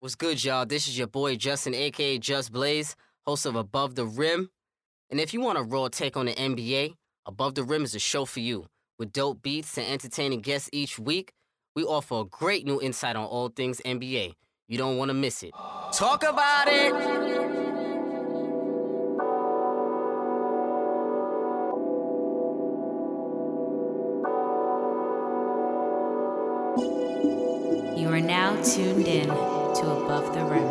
What's good, y'all? This is your boy Justin, a.k.a. Just Blaze, host of Above the Rim. And if you want a raw take on the NBA, Above the Rim is a show for you. With dope beats and entertaining guests each week, we offer a great new insight on all things NBA. You don't want to miss it. Talk about it! You are now tuned in to Above the Rim.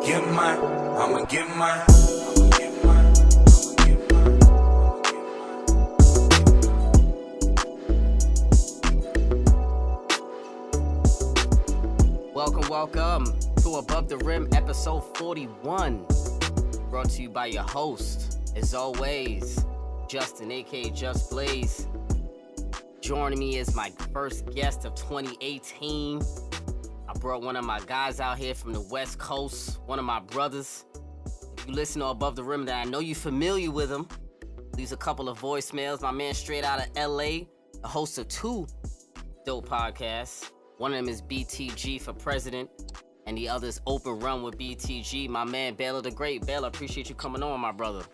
Get mine, I'ma get mine. Welcome to Above the Rim, episode 41. Brought to you by your host, as always, Justin, a.k.a. Just Blaze. Joining me is my first guest of 2018. I brought one of my guys out here from the West Coast, one of my brothers. If you listen to Above the Rim, then I know you're familiar with him. Leaves a couple of voicemails. My man straight out of LA, the host of two dope podcasts. One of them is BTG for President, and the other is Open Run with BTG. My man, Baylor the Great. Baylor, appreciate you coming on, my brother.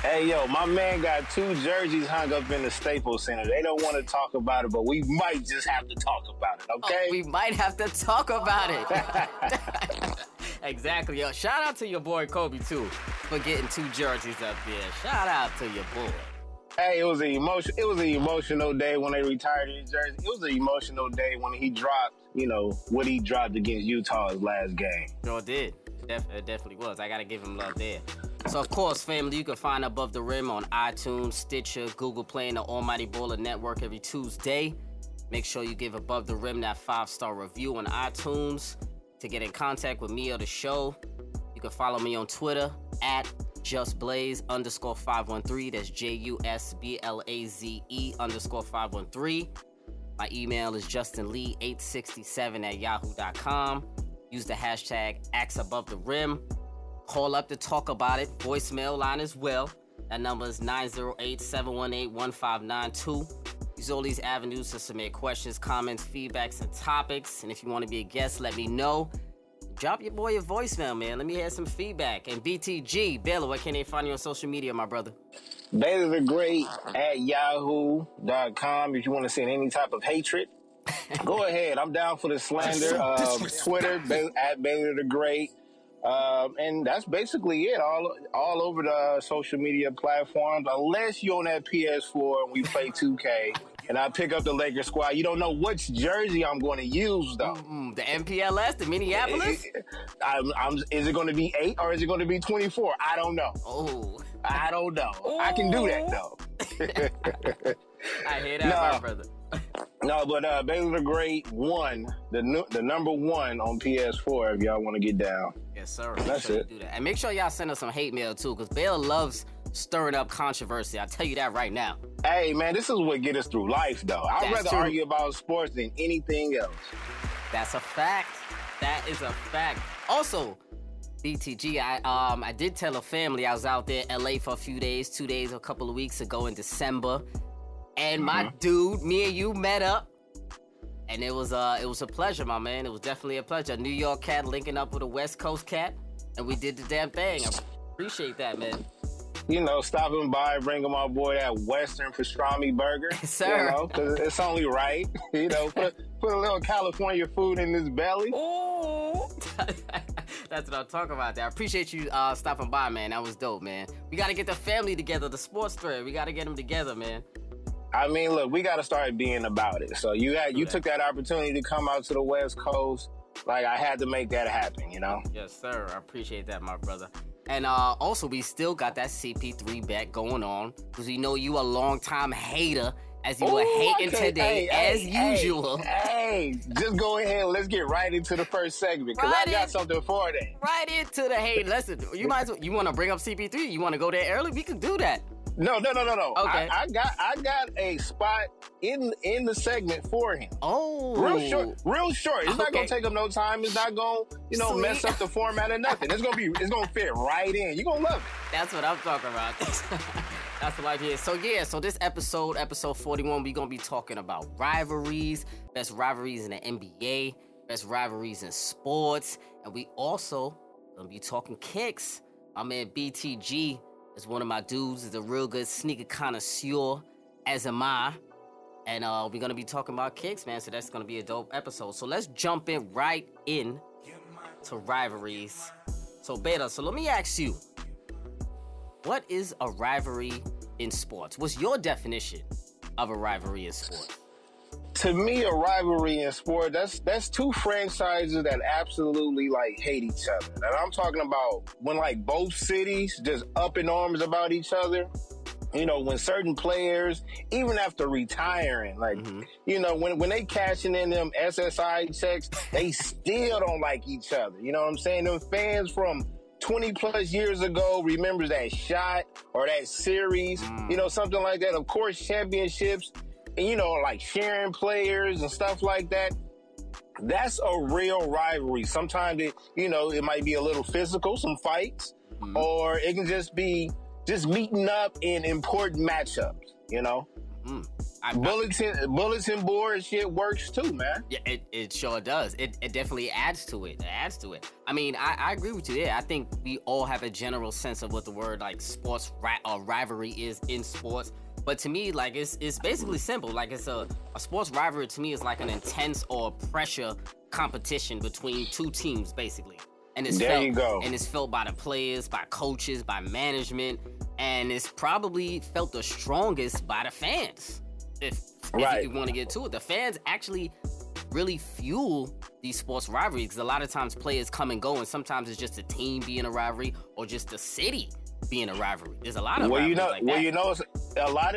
Hey, yo, my man got two jerseys hung up in the Staples Center. They don't want to talk about it, but we might just have to talk about it, okay? Oh, we might have to talk about it. Exactly, yo. Shout out to your boy Kobe, too, for getting two jerseys up there. Shout out to your boy. Hey, it was an emotional day when they retired his jersey. It was an emotional day when he dropped, what he dropped against Utah's last game. Sure did. It definitely was. I got to give him love there. So, of course, family, you can find Above the Rim on iTunes, Stitcher, Google Play, and the Almighty Baller Network every Tuesday. Make sure you give Above the Rim that 5-star review on iTunes. To get in contact with me or the show, you can follow me on Twitter at JustBlaze_513. That's JUSBLAZE_513. My email is justinlee867@yahoo.com. Use the hashtag AskAboveTheRim. Call up to talk about it. Voicemail line as well. That number is 908-718-1592. Use all these avenues to submit questions, comments, feedbacks, and topics. And if you want to be a guest, let me know. Drop your boy a voicemail, man. Let me hear some feedback. And BTG, Baylor, where can they find you on social media, my brother? Baylor the Great at yahoo.com. If you want to send any type of hatred, go ahead. I'm down for the slander. Twitter, at Baylor the Great. And that's basically it. All over the social media platforms, unless you're on that PS4 and we play 2K, and I pick up the Lakers squad. You don't know which jersey I'm going to use, though. The MPLS, the Minneapolis? Is it going to be 8 or is it going to be 24? I don't know. Oh, I don't know. Ooh. I can do that, though. I hear that, my brother. No, but Baylor the Great won, the number one on PS4 if y'all want to get down. Yes, sir. That's it. Do that. And make sure y'all send us some hate mail, too, because Baylor loves stirring up controversy. I'll tell you that right now. Hey, man, this is what gets us through life, though. I'd rather argue about sports than anything else. That's a fact. That is a fact. Also, BTG, I did tell a family I was out there in L.A. for a few days, 2 days, a couple of weeks ago in December. And my dude, me and you met up, and it was a pleasure, my man. It was definitely a pleasure. A New York cat linking up with a West Coast cat, and we did the damn thing. I appreciate that, man. Stopping by, bringing my boy that Western pastrami burger. Sir. Because it's only right. Put a little California food in his belly. Ooh. That's what I'm talking about there. I appreciate you stopping by, man. That was dope, man. We got to get the family together, the sports thread. We got to get them together, man. I mean, look, we got to start being about it. So you took that opportunity to come out to the West Coast. Like, I had to make that happen, Yes, sir. I appreciate that, my brother. And also, we still got that CP3 bet going on because we know you a long-time hater, as you were hating today, as usual. Hey, just go ahead. Let's get right into the first segment because I got something for that. Right into the hate. Listen, you might as well. You want to bring up CP3? You want to go there early? We can do that. No. Okay. I got a spot in the segment for him. Oh. Real short. It's not gonna take him no time. It's not gonna, Sweet. Mess up the format or nothing. It's gonna fit right in. You're gonna love it. That's what I'm talking about. That's the life here. So yeah, so this episode, episode 41, we're going to be talking about rivalries, best rivalries in the NBA, best rivalries in sports, and we also going to be talking kicks. My man BTG is one of my dudes, is a real good sneaker connoisseur, as am I, and we're going to be talking about kicks, man, so that's going to be a dope episode. So let's jump in right in to rivalries. So Beta, so let me ask you, what is a rivalry in sports? What's your definition of a rivalry in sports? To me, a rivalry in sport, that's two franchises that absolutely like hate each other. And I'm talking about when like both cities just up in arms about each other. You know, when certain players, even after retiring, like, you know, when they cashing in them SSI checks, they still don't like each other. You know what I'm saying? Them fans from 20 plus years ago remembers that shot or that series, you know, something like that. Of course, championships, and, you know, like sharing players and stuff like that. That's a real rivalry. Sometimes, it, you know, it might be a little physical, some fights, or it can just be just meeting up in important matchups, you know? Bulletin board shit works too, man. Yeah, it sure does. It definitely adds to it. It adds to it. I mean, I agree with you there. I think we all have a general sense of what the word like sports or rivalry is in sports. But to me, like, it's basically simple. Like, it's a sports rivalry to me is like an intense or pressure competition between two teams, basically. And it's there you go. And it's felt by the players, by coaches, by management, and it's probably felt the strongest by the fans. If you want to get to it, the fans actually really fuel these sports rivalries. Because a lot of times players come and go, and sometimes it's just a team being a rivalry or just the city being a rivalry. There's a lot of a lot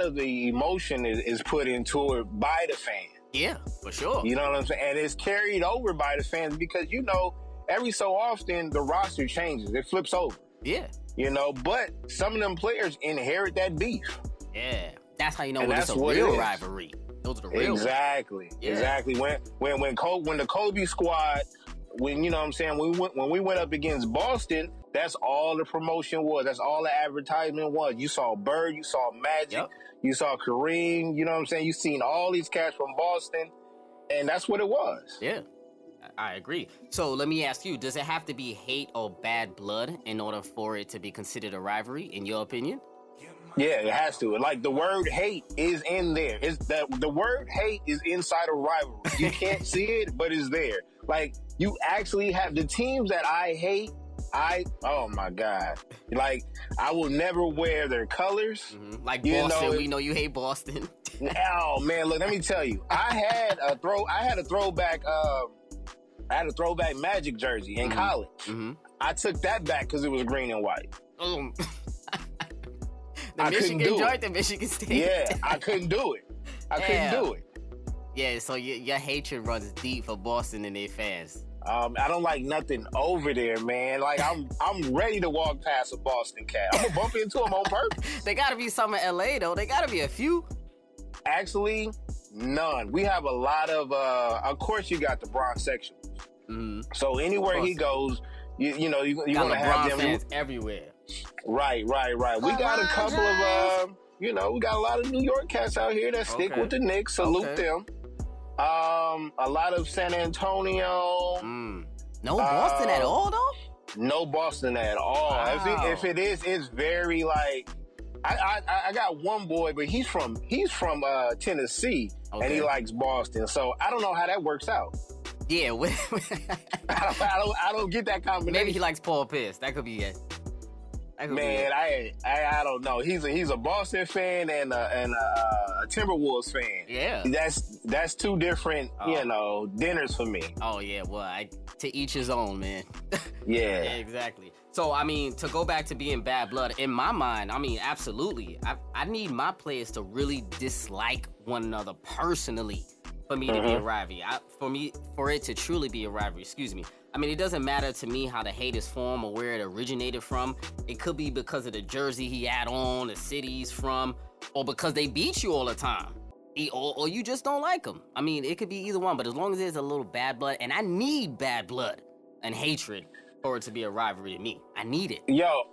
of the emotion is put into it by the fans. Yeah, for sure. You know what I'm saying? And it's carried over by the fans because you know. Every so often, the roster changes. It flips over. Yeah. You know, but some of them players inherit that beef. Yeah. That's how you know when it's a real rivalry. Those are the real ones. Yeah. Exactly. When the Kobe squad, when, you know what I'm saying, when we went up against Boston, that's all the promotion was. That's all the advertisement was. You saw Bird. You saw Magic. Yep. You saw Kareem. You know what I'm saying? You seen all these cats from Boston, and that's what it was. Yeah. I agree. So let me ask you, does it have to be hate or bad blood in order for it to be considered a rivalry, in your opinion? Yeah, it has to. Like, the word hate is in there. It's the word hate is inside a rivalry. You can't see it, but it's there. Like, you actually have the teams that I hate, oh my God. Like, I will never wear their colors. Like Boston, you know, we know you hate Boston. Oh, man, look, let me tell you. I had a throwback Magic jersey in college. I took that back because it was green and white. The Michigan State. Yeah, I couldn't do it. Yeah, so your hatred runs deep for Boston and their fans. I don't like nothing over there, man. Like, I'm ready to walk past a Boston cat. I'm going to bump into them on purpose. They got to be some in L.A., though. They got to be a few. Actually, none. We have a lot of course, you got the Bronx section. So anywhere he goes, you know, you're going to have them fans everywhere. Right. We got a couple of, you know, we got a lot of New York cats out here that stick with the Knicks. Salute them. A lot of San Antonio. No Boston at all, though? No Boston at all. Wow. If it is, it's very like... I got one boy, but he's from Tennessee, and he likes Boston. So I don't know how that works out. Yeah, I don't get that combination. Maybe he likes Paul Pierce. That could be it. Man, I don't know. He's a Boston fan and a Timberwolves fan. Yeah, that's two different you know dinners for me. Oh yeah, well to each his own, man. Yeah, exactly. So, I mean, to go back to being bad blood, in my mind, I mean, absolutely. I need my players to really dislike one another personally for me to be a rivalry. For it to truly be a rivalry, excuse me. I mean, it doesn't matter to me how the hate is formed or where it originated from. It could be because of the jersey he had on, the city he's from, or because they beat you all the time. Or you just don't like them. I mean, it could be either one, but as long as there's a little bad blood, and I need bad blood and hatred for it to be a rivalry to me. I need it.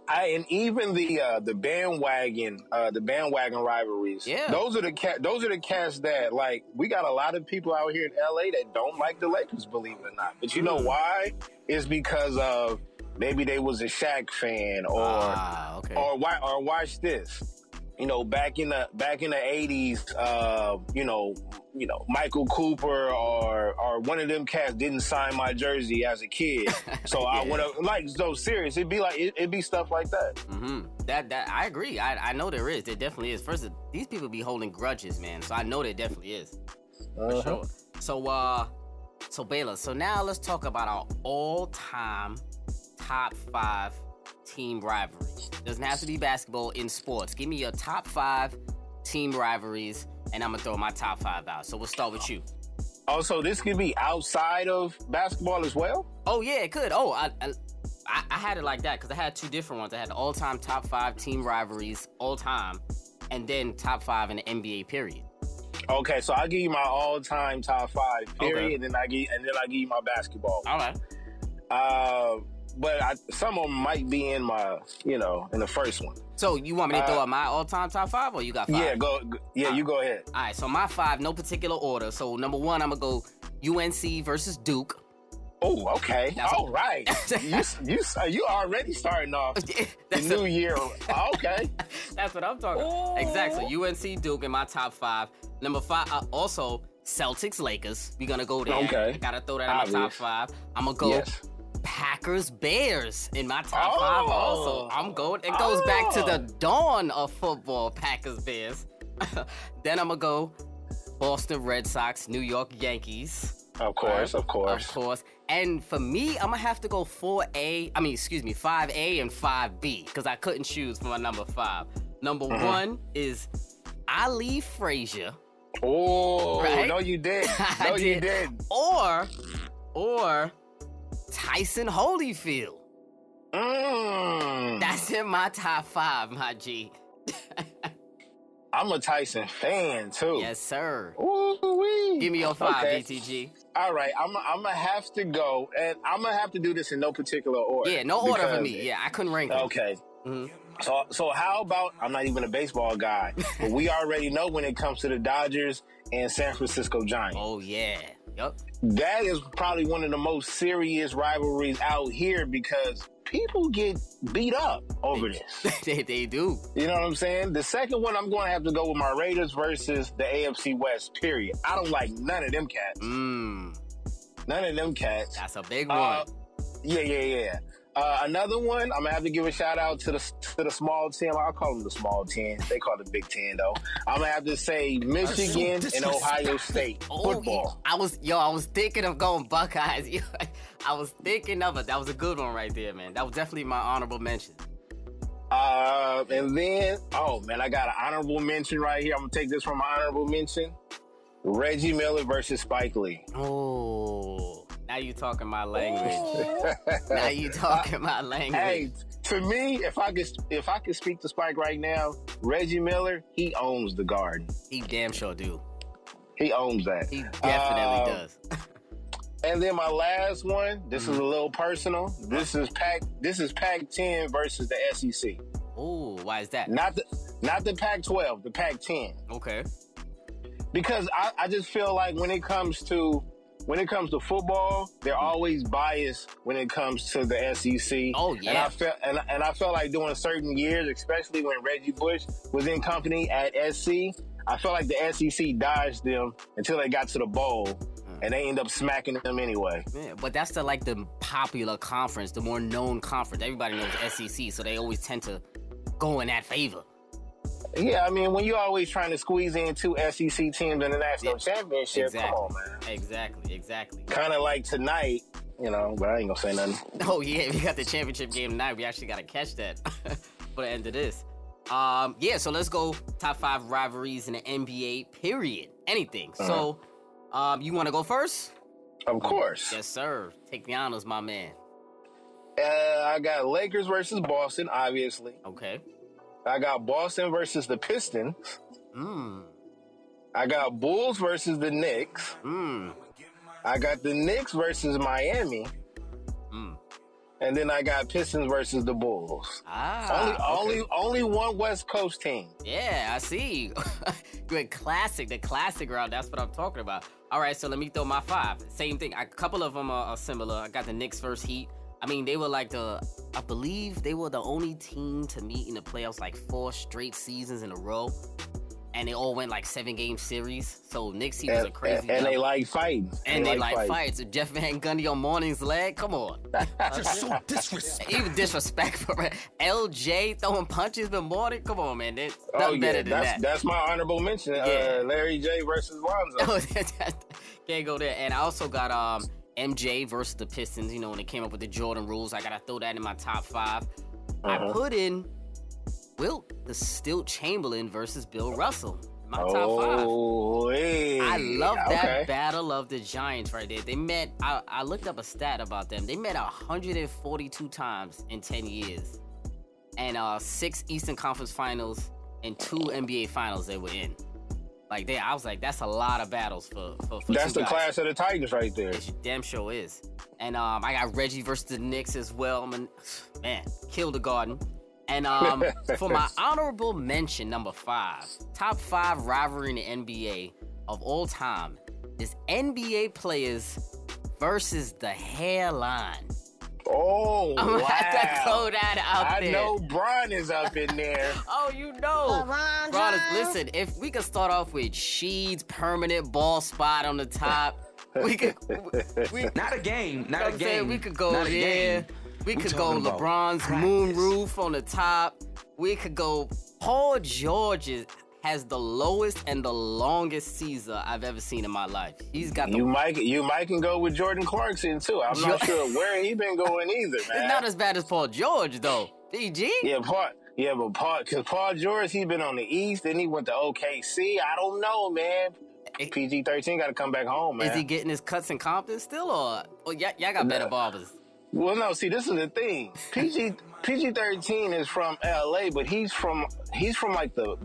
And even the bandwagon rivalries. Yeah. Those are the cats that, like, we got a lot of people out here in LA that don't like the Lakers, believe it or not. But you know why? It's because of maybe they was a Shaq fan or watch this. You know, back in the 80s, Michael Cooper or one of them cats didn't sign my jersey as a kid. So yeah. I would have, like, so serious. It'd be stuff like that. Mm-hmm. That I agree. I know there is. There definitely is. First, these people be holding grudges, man. So I know there definitely is. Uh-huh. For sure. So Baylor. So now let's talk about our all-time top five team rivalries. Doesn't have to be basketball, in sports. Give me your top five team rivalries, and I'm gonna throw my top five out. So we'll start with you. Also, this could be outside of basketball as well. Oh yeah, it could. Oh, I had it like that because I had two different ones. I had the all-time top five team rivalries all time, and then top five in the NBA period. Okay, so I'll give you my all-time top five period, okay. and then I give you my basketball. All right. But some of them might be in my, in the first one. So you want me to throw out my all-time top five, or you got five? Yeah, you go ahead. All right, so my five, no particular order. So number one, I'm going to go UNC versus Duke. Oh, okay. That's all right. you already starting off the new year. Okay. That's what I'm talking about. Exactly. UNC Duke in my top five. Number five, also Celtics Lakers. We're going to go there. Okay. I got to throw that in my top five. I'm going to go... Yes. Packers Bears in my top five also. I'm going. It goes back to the dawn of football. Packers Bears. Then I'm gonna go Boston Red Sox, New York Yankees. Of course. And for me, I'm gonna have to go 5A and 5B because I couldn't choose for my number five. Number one is Ali Frazier. Oh, right? No, you did. No, you did. Or. Tyson Holyfield. That's in my top five, my G. I'm a Tyson fan, too. Yes, sir. Ooh-wee. Give me your five, BTG. All right, I'm going to have to go, and I'm going to have to do this in no particular order. Yeah, no order for me. Yeah, I couldn't rank it. Okay. Mm-hmm. So how about, I'm not even a baseball guy, but we already know when it comes to the Dodgers and San Francisco Giants. Oh, yeah. Yep. That is probably one of the most serious rivalries out here because people get beat up over this. They do. You know what I'm saying? The second one, I'm going to have to go with my Raiders versus the AFC West, period. I don't like none of them cats. None of them cats. That's a big one. Yeah. Another one, I'm going to have to give a shout-out to the Small Ten. I'll call them the Small Ten. They call it the Big Ten, though. I'm going to have to say Michigan and Ohio State football. I was thinking of going Buckeyes. I was thinking of it. That was a good one right there, man. That was definitely my honorable mention. And then, I got an honorable mention right here. I'm going to take this from my honorable mention. Reggie Miller versus Spike Lee. Oh. Now you talking my language. Now you talking my language. Hey, to me, if I could speak to Spike right now, Reggie Miller, he owns the Garden. He damn sure do. He owns that. He definitely does. And then my last one. This is a little personal. This is Pac-10 versus the SEC. Ooh, why is that? Not the Pac-12, the Pac-10. Okay. Because I just feel like when it comes to football, they're always biased when it comes to the SEC. Oh, yeah. And I felt like during certain years, especially when Reggie Bush was in company at SC, I felt like the SEC dodged them until they got to the bowl, and they end up smacking them anyway. Yeah, but that's the popular conference, the more known conference. Everybody knows the SEC, so they always tend to go in that favor. Yeah, I mean, when you're always trying to squeeze in two SEC teams in the national championship, exactly. Come on, man. Exactly. Kind of like tonight, but I ain't going to say nothing. Oh, yeah, we got the championship game tonight. We actually got to catch that for the end of this. So let's go top five rivalries in the NBA, period. Anything. Mm-hmm. So you want to go first? Of course. Yes, sir. Take the honors, my man. I got Lakers versus Boston, obviously. Okay. I got Boston versus the Pistons. I got Bulls versus the Knicks. I got the Knicks versus Miami. And then I got Pistons versus the Bulls. Ah, only one West Coast team. Yeah, I see. Good classic, the classic round. That's what I'm talking about. All right, so let me throw my five. Same thing. A couple of them are similar. I got the Knicks versus Heat. I mean, they were like I believe they were the only team to meet in the playoffs like 4 straight seasons in a row. And they all went like 7-game series. So Knicks team was a crazy team. And they like fighting. And they like fights. So Jeff Van Gundy on Morning's leg. Come on. You're so disrespectful. Even disrespectful. LJ throwing punches with Morning. Come on, man. There's nothing better than that. That's my honorable mention. Yeah. Larry J versus Lonzo. Can't go there. And I also got MJ versus the Pistons. You know, when they came up with the Jordan rules, I got to throw that in my top 5. I put in Wilt the Stilt Chamberlain versus Bill Russell. My top 5. Hey. I love that battle of the Giants right there. They met, I looked up a stat about them. They met 142 times in 10 years. And 6 Eastern Conference Finals and 2 NBA Finals they were in. Like, I was like, that's a lot of battles for that's the guys. Class of the Titans right there. It damn sure is. And I got Reggie versus the Knicks as well. Man, kill the Garden. And for my honorable mention, number 5, top 5 rivalry in the NBA of all time is NBA players versus the hairline. Oh, I'm wow. I'm to throw that out there. I know Bron is up in there. Oh, you know. Bron is, listen, if we could start off with Sheed's permanent bald spot on the top, we could. Not a game. Not a game. We could go there. We could go LeBron's moonroof on the top. We could go Paul George has the lowest and the longest Caesar I've ever seen in my life. He's got the You might can go with Jordan Clarkson too. I'm not sure where he been going either, man. It's not as bad as Paul George though. BG? Yeah, because Paul George, he been on the East, then he went to OKC. I don't know, man. PG-13 got to come back home, man. Is he getting his cuts in Compton still, or y'all got better barbers? Well, no, see, this is the thing. PG-13 is from LA, but he's from like the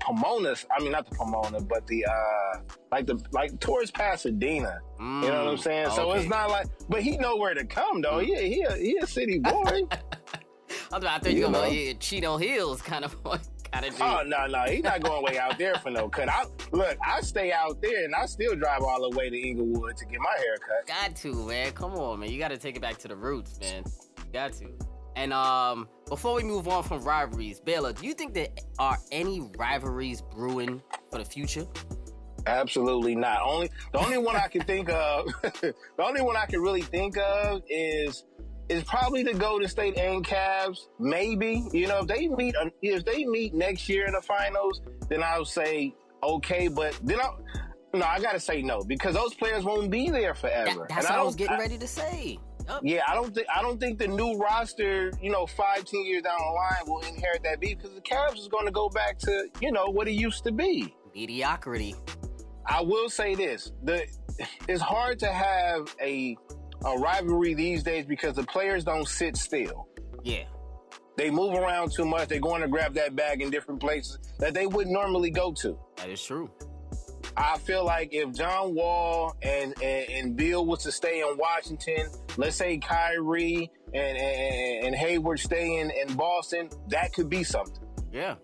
Pomonas. I mean, not the Pomona, but the like towards Pasadena. You know what I'm saying? Okay. So it's not like, but he know where to come though. He a city boy. I thought you were going Chino Hills kind of boy. Oh, no, he's not going way out there for no cut. I stay out there, and I still drive all the way to Inglewood to get my hair cut. Got to, man. Come on, man. You got to take it back to the roots, man. Got to. And before we move on from rivalries, Baylor, do you think there are any rivalries brewing for the future? Absolutely not. The only one I can think of, the only one I can really think of is probably the Golden State and Cavs. Maybe, if they meet next year in the finals, then I'll say okay. But then I gotta say no, because those players won't be there forever. That's what I was getting ready to say. Yep. Yeah, I don't think the new roster, 5-10 years down the line, will inherit that beat, because the Cavs is going to go back to what it used to be, mediocrity. I will say this: it's hard to have a rivalry these days because the players don't sit still. Yeah. They move around too much. They're going to grab that bag in different places that they wouldn't normally go to. That is true. I feel like if John Wall and Bill was to stay in Washington, let's say Kyrie and Hayward stay in Boston, that could be something. Yeah.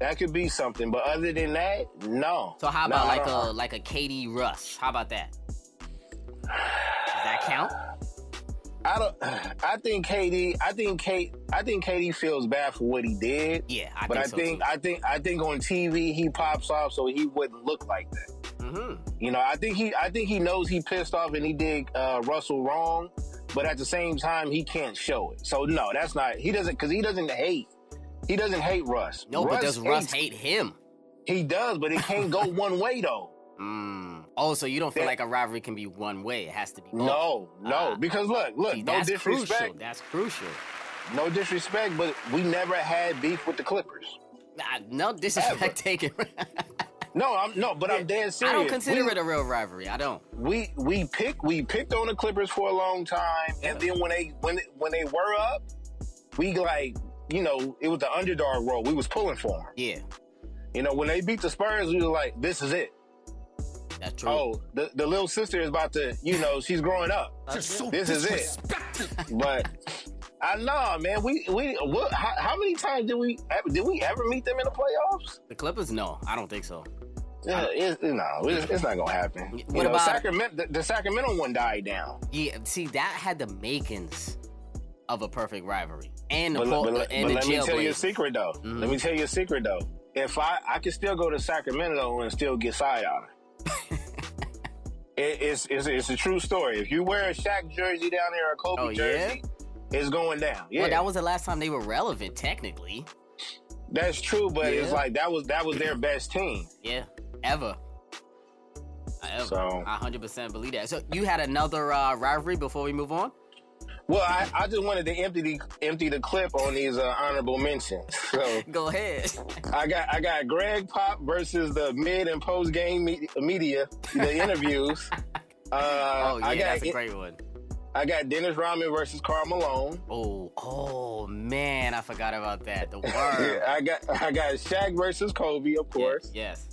That could be something. But other than that, no. So how about like a Katie Rush? How about that? That count? I think KD feels bad for what he did. Yeah, I think on TV he pops off so he wouldn't look like that. Mm-hmm. I think he knows he pissed off and he did Russell wrong, but at the same time he can't show it. So no, that's not. He doesn't, because he doesn't hate Russ. No, Russ, but does Russ hate him? He does, but it can't go one way though. Oh, so you don't feel like a rivalry can be one way? It has to be both. No, because look, see, no disrespect. Crucial. That's crucial. No disrespect, but we never had beef with the Clippers. No disrespect taken. No, but I'm dead serious. I don't consider it a real rivalry. I don't. We picked on the Clippers for a long time, and then when they were up, we it was the underdog role. We was pulling for them. Yeah. When they beat the Spurs, we were like, this is it. That's true. Oh, the little sister is about to, you know, she's growing up. So this is it. But I know, man. How many times did we ever meet them in the playoffs? The Clippers? No, I don't think so. Yeah, it's not gonna happen. What about Sacramento? The Sacramento one died down. Yeah, see, that had the makings of a perfect rivalry. And the Let me tell you a secret though. Mm-hmm. Let me tell you a secret though. If I could still go to Sacramento and still get side-eyed. It's a true story. If you wear a Shaq jersey down there or a Kobe jersey, it's going down. Yeah, well, that was the last time they were relevant, technically. That's true, but it's like that was their best team. Yeah, ever. So, I 100% believe that. So you had another rivalry before we move on? Well, I just wanted to empty the clip on these honorable mentions. So go ahead. I got Greg Pop versus the mid and post game media, the interviews. That's a great one. I got Dennis Rodman versus Karl Malone. Oh man, I forgot about that. The word. I got Shaq versus Kobe, of course. Yes.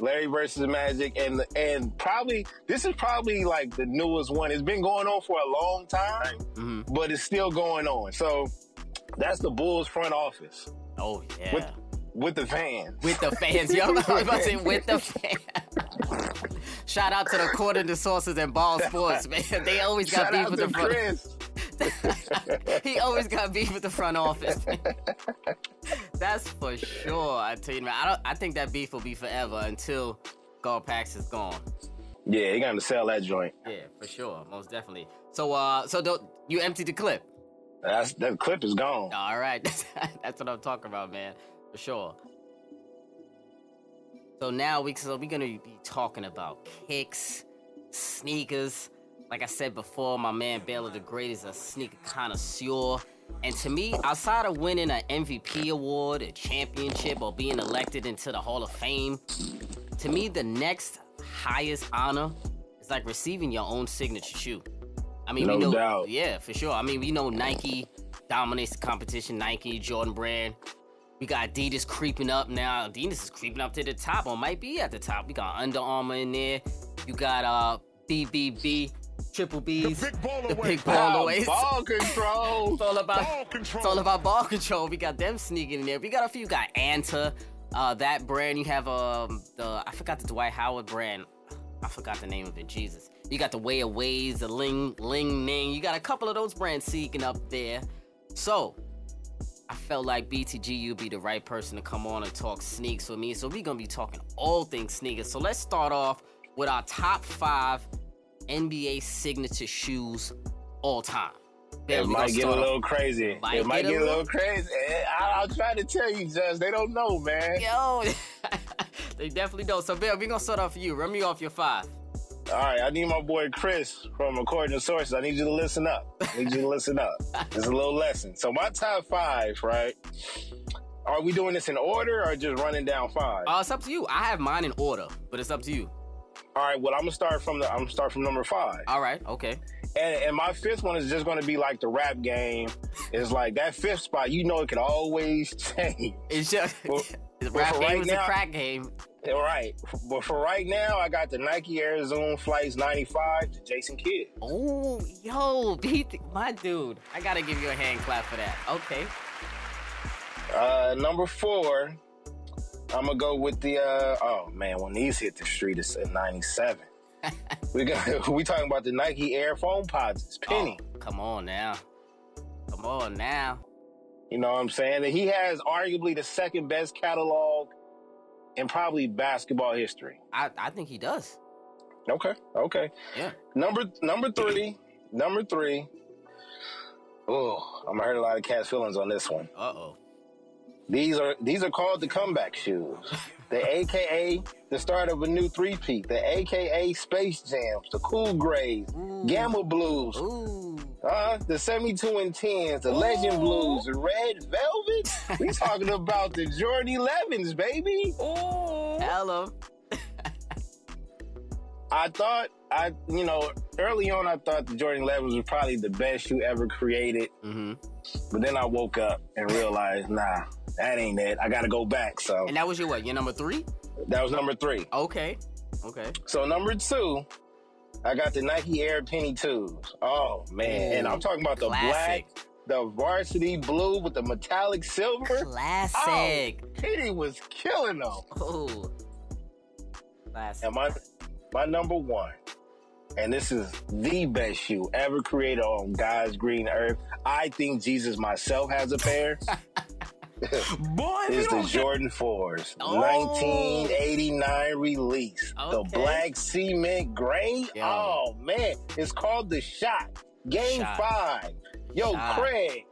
Larry versus Magic, and probably this is probably like the newest one. It's been going on for a long time, mm-hmm. but it's still going on. So that's the Bulls front office. Oh yeah, with the fans. With the fans, yo. I was about to say with the fans. Shout out to the According to Sources and Ball Sports, man. They always got beef with the Chris. He always got beef with the front office. That's for sure. I tell you, man. I think that beef will be forever until Gar Pax is gone. Yeah, he got to sell that joint. Yeah, for sure, most definitely. So, you emptied the clip. That clip is gone. All right, that's what I'm talking about, man. For sure. So now we're gonna be talking about kicks, sneakers. Like I said before, my man Baylor the Great is a sneaker connoisseur. And to me, outside of winning an MVP award, a championship, or being elected into the Hall of Fame, to me, the next highest honor is like receiving your own signature shoe. I mean, no doubt. Yeah, for sure. I mean, we know Nike dominates the competition, Nike, Jordan Brand. We got Adidas creeping up now. Adidas is creeping up to the top, or might be at the top. We got Under Armour in there. You got BBB. Triple B's, the big ball away. Ball control. It's all about ball control. We got them sneaking in there. We got a few. You got Anta, that brand. You have I forgot the Dwight Howard brand. I forgot the name of it. Jesus. You got the Way of Ways, the Ling Ning. You got a couple of those brands sneaking up there. So I felt like BTG, you'd be the right person to come on and talk sneaks with me. So we're gonna be talking all things sneakers. So let's start off with our top 5. NBA signature shoes all time. It might get a little crazy. It might get a little crazy. I'll try to tell you, Judge. They don't know, man. Yo, they definitely don't. So, Bill, we're going to start off for you. Run me off your 5. All right, I need my boy Chris from According to Sources. I need you to listen up. It's a little lesson. So, my top 5, right? Are we doing this in order or just running down 5? It's up to you. I have mine in order, but it's up to you. All right, well, I'm gonna start from number 5. All right, okay. And my 5th one is just gonna be like the rap game. It's like that 5th spot, you know, it could always change. It's just the rap game right is now, a crack game. Right, but for right now, I got the Nike Air Zoom Flights 95 to Jason Kidd. Oh, yo, my dude, I gotta give you a hand clap for that. Okay. Number 4. I'm going to go with the, when these hit the street, it's at 97. We talking about the Nike Air Foam Pods. It's Penny. Oh, come on now. You know what I'm saying? And he has arguably the second best catalog in probably basketball history. I think he does. Okay. Yeah. Number three. Oh, I'm going to hurt a lot of cat's feelings on this one. Uh-oh. These are called the comeback shoes, the AKA the start of a new three-peat, the AKA Space Jams, the Cool Grays, Gamma Blues, the 72 and 10s, the Legend Blues, the Red Velvet. We talking about the Jordan 11s, baby. Ooh, hello. I thought the Jordan 11s was probably the best shoe ever created, mm-hmm. but then I woke up and realized, nah. That ain't it. I gotta go back. So. And that was your number 3? That was number three. Okay. So number two, I got the Nike Air Penny 2s. Oh, man. And I'm talking about classic. The varsity blue with the metallic silver. Classic. Oh, Kitty was killing them. Oh. Classic. And my number one, and this is the best shoe ever created on God's green earth. I think Jesus myself has a pair. Boy, it's the Jordan 4s, 1989 release. Okay. The black cement gray. Yeah. Oh, man. It's called the Shot. Game 5. Yo,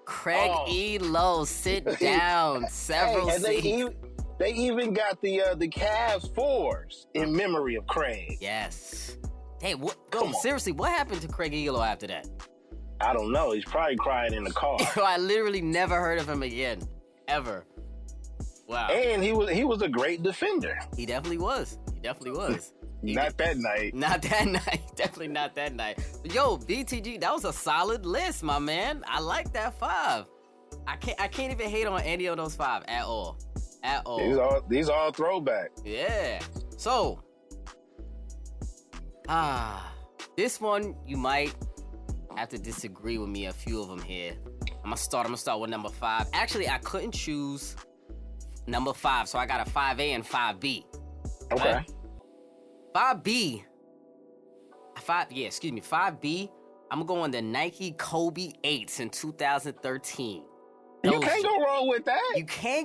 Craig. Elo, sit down. Several seats. They even got the Cavs 4s in memory of Craig. Yes. Hey, seriously, what happened to Craig Elo after that? I don't know. He's probably crying in the car. I literally never heard of him again. Ever. Wow. And he was a great defender. He definitely was. Not that night. Definitely not that night. Yo, BTG, that was a solid list, my man. I like that 5. I can't even hate on any of those 5 at all. These are all throwback. Yeah. So, this one you might have to disagree with me a few of them here. I'm gonna start with number 5. Actually, I couldn't choose number 5, so I got a 5A and 5B. Okay. Right? 5B. I'm gonna go on the Nike Kobe 8s in 2013. You can't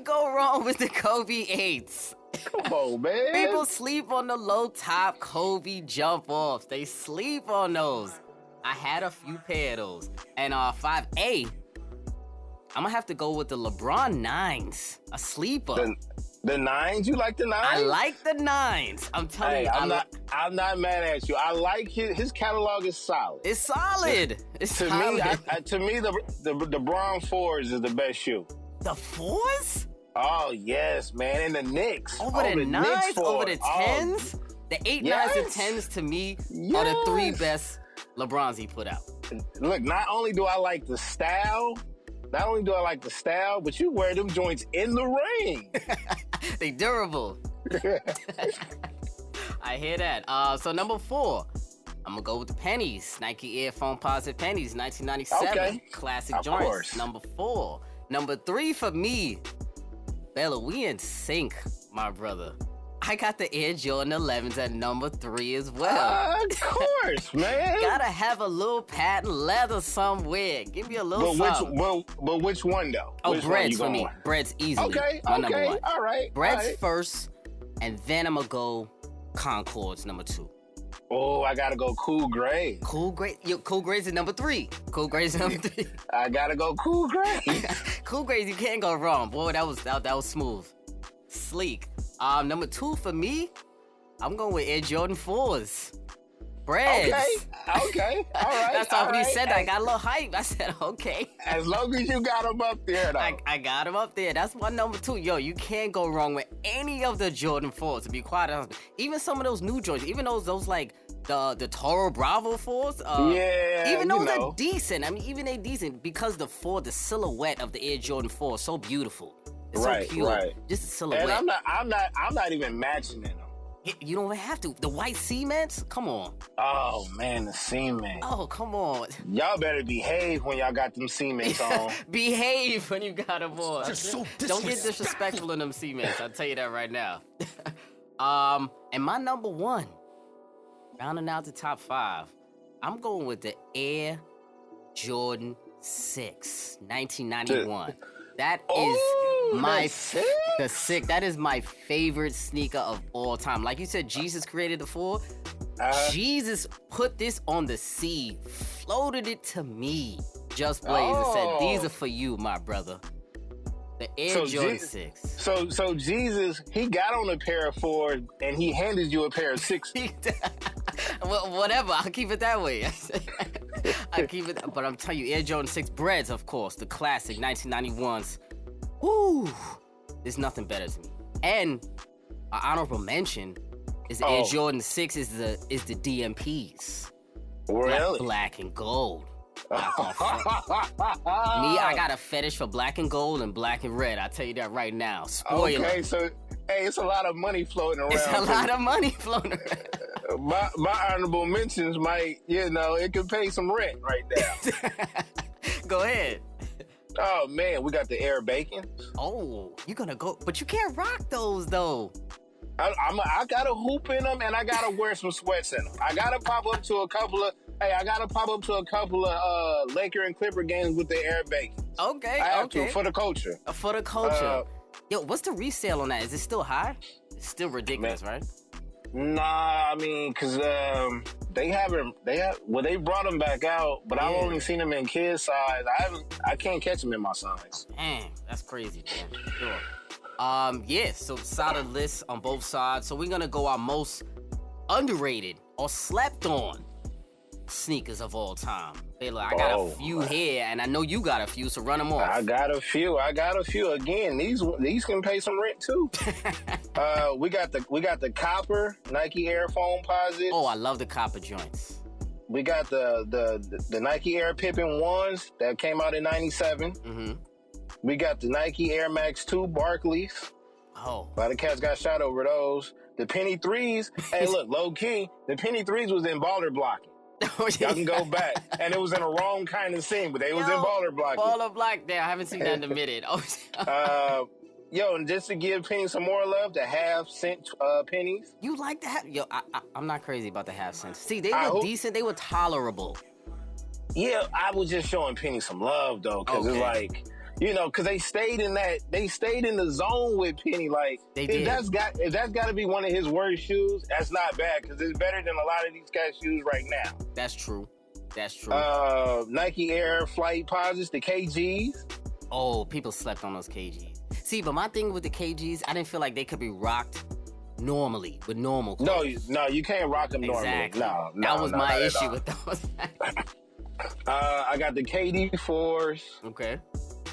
go wrong with the Kobe 8s. Come on, man. People sleep on the low top Kobe jump offs. They sleep on those. I had a few pair of those. And 5A. I'm gonna have to go with the LeBron 9s, a sleeper. The 9s? You like the 9s? I like the 9s. I'm telling you. I'm not mad at you. I like his catalog is solid. It's solid. To me, the LeBron 4s is the best shoe. The 4s? Oh, yes, man. And the Knicks. Over the 9s, over the 10s? Oh. The 8, yes. 9s, and 10s, to me, are the 3 best LeBrons he put out. Look, not only do I like the style, but you wear them joints in the rain. They durable. I hear that. So number 4, I'm gonna go with the pennies. Nike Air Foam Positive Pennies, 1997. Okay. Classic of joints. Course. Number 4. Number 3 for me. Bella, we in sync, my brother. I got the Air Jordan 11s at number 3 as well. Of course, man. Gotta have a little patent leather somewhere. Give me a little something. But which one, though? Oh, Bread's for me. Bread's easily. Okay, number 1. All right. Bread's first, and then I'm gonna go Concords, number 2. Oh, I gotta go Cool Gray. Cool Gray? Yo, Cool Gray's at number 3. I gotta go Cool Gray. Cool Gray's, you can't go wrong. Boy, that was smooth. Sleek. Number 2 for me, I'm going with Air Jordan 4s. Breads. Okay, all right. That's all when you said that. I got a little hype. I said, okay. As long as you got them up there, though. I got them up there. That's my number 2. Yo, you can't go wrong with any of the Jordan 4s, to be quite honest. Even some of those new Jordans, even those like the Toro Bravo 4s. Even though they're decent. I mean, even they're decent because the silhouette of the Air Jordan 4 is so beautiful. It's right, so cute. Right. Just a silhouette. And I'm not even matching them. You don't even have to. The white cements? Come on. Oh, man, the cement. Oh, come on. Y'all better behave when y'all got them cements on. Behave when you got them on. You're so disrespectful. Don't get disrespectful in them cements. I'll tell you that right now. And my number 1, rounding out the top 5, I'm going with the Air Jordan 6, 1991. That is my the 6. That is my favorite sneaker of all time. Like you said, Jesus created the 4. Jesus put this on the sea, floated it to me. Just Blaze and said, "These are for you, my brother." The Air Jordan 6. So Jesus, he got on a pair of 4s and he handed you a pair of 6s. Well, whatever, I'll keep it that way. But I'm telling you, Air Jordan 6 Breads, of course, the classic 1991s. Woo! There's nothing better to me. And an honorable mention is the Air Jordan 6 is the DMPs. Really? Black and gold. I got a fetish for black and gold and black and red. I'll tell you that right now. Spoiler. Okay, so Hey, it's a lot of money floating around. My honorable mentions might, it could pay some rent right now. Go ahead. Oh, man, we got the air bacon. Oh, you're going to go. But you can't rock those, though. I got to hoop in them, and I got to wear some sweats in them. I got to pop up to a couple of Laker and Clipper games with the air bacon. Okay, I have to, for the culture. For the culture. Yo, what's the resale on that? Is it still high? It's still ridiculous, man. Right? Nah, I mean, because they brought them back out, but I've only seen them in kids' size. I can't catch them in my size. Damn, that's crazy, man. Sure. So solid lists on both sides. So we're going to go our most underrated or slept on sneakers of all time. Baylor, I got a few here, and I know you got a few, so run them off. I got a few. Again, these can pay some rent too. We got the copper Nike Air Foam Posits. Oh, I love the copper joints. We got the Nike Air Pippin ones that came out in '97. Mm-hmm. We got the Nike Air Max 2 Barclays. Oh, a lot of cats got shot over those. The Penny Threes. Hey, look, low key, the Penny Threes was in baller blocking. Y'all can go back. And it was in a wrong kind of scene, but they was in baller blocking. Baller block there. I haven't seen that in a minute. And just to give pennies some more love, the half-cent pennies. You like the half? Yo, I'm not crazy about the half-cents. See, they were decent. They were tolerable. Yeah, I was just showing pennies some love, though, because it's like... because they stayed in the zone with Penny. Like, if that's got to be one of his worst shoes, that's not bad, because it's better than a lot of these guys' shoes right now. That's true. Nike Air Flight Posits, the KGs. Oh, people slept on those KGs. See, but my thing with the KGs, I didn't feel like they could be rocked normally, with normal clothes. No, you can't rock them normally. Exactly. No, that was my issue with those. I got the KD4s. Okay.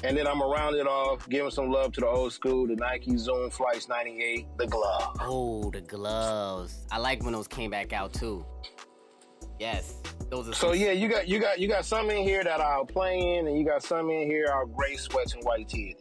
And then I'm going to round it off, giving some love to the old school, the Nike Zoom Flights 98, the glove. Oh, the gloves. I like when those came back out, too. Yes. Those are so, you got some in here that I'll play in, and you got some in here I'll gray sweats and white tee.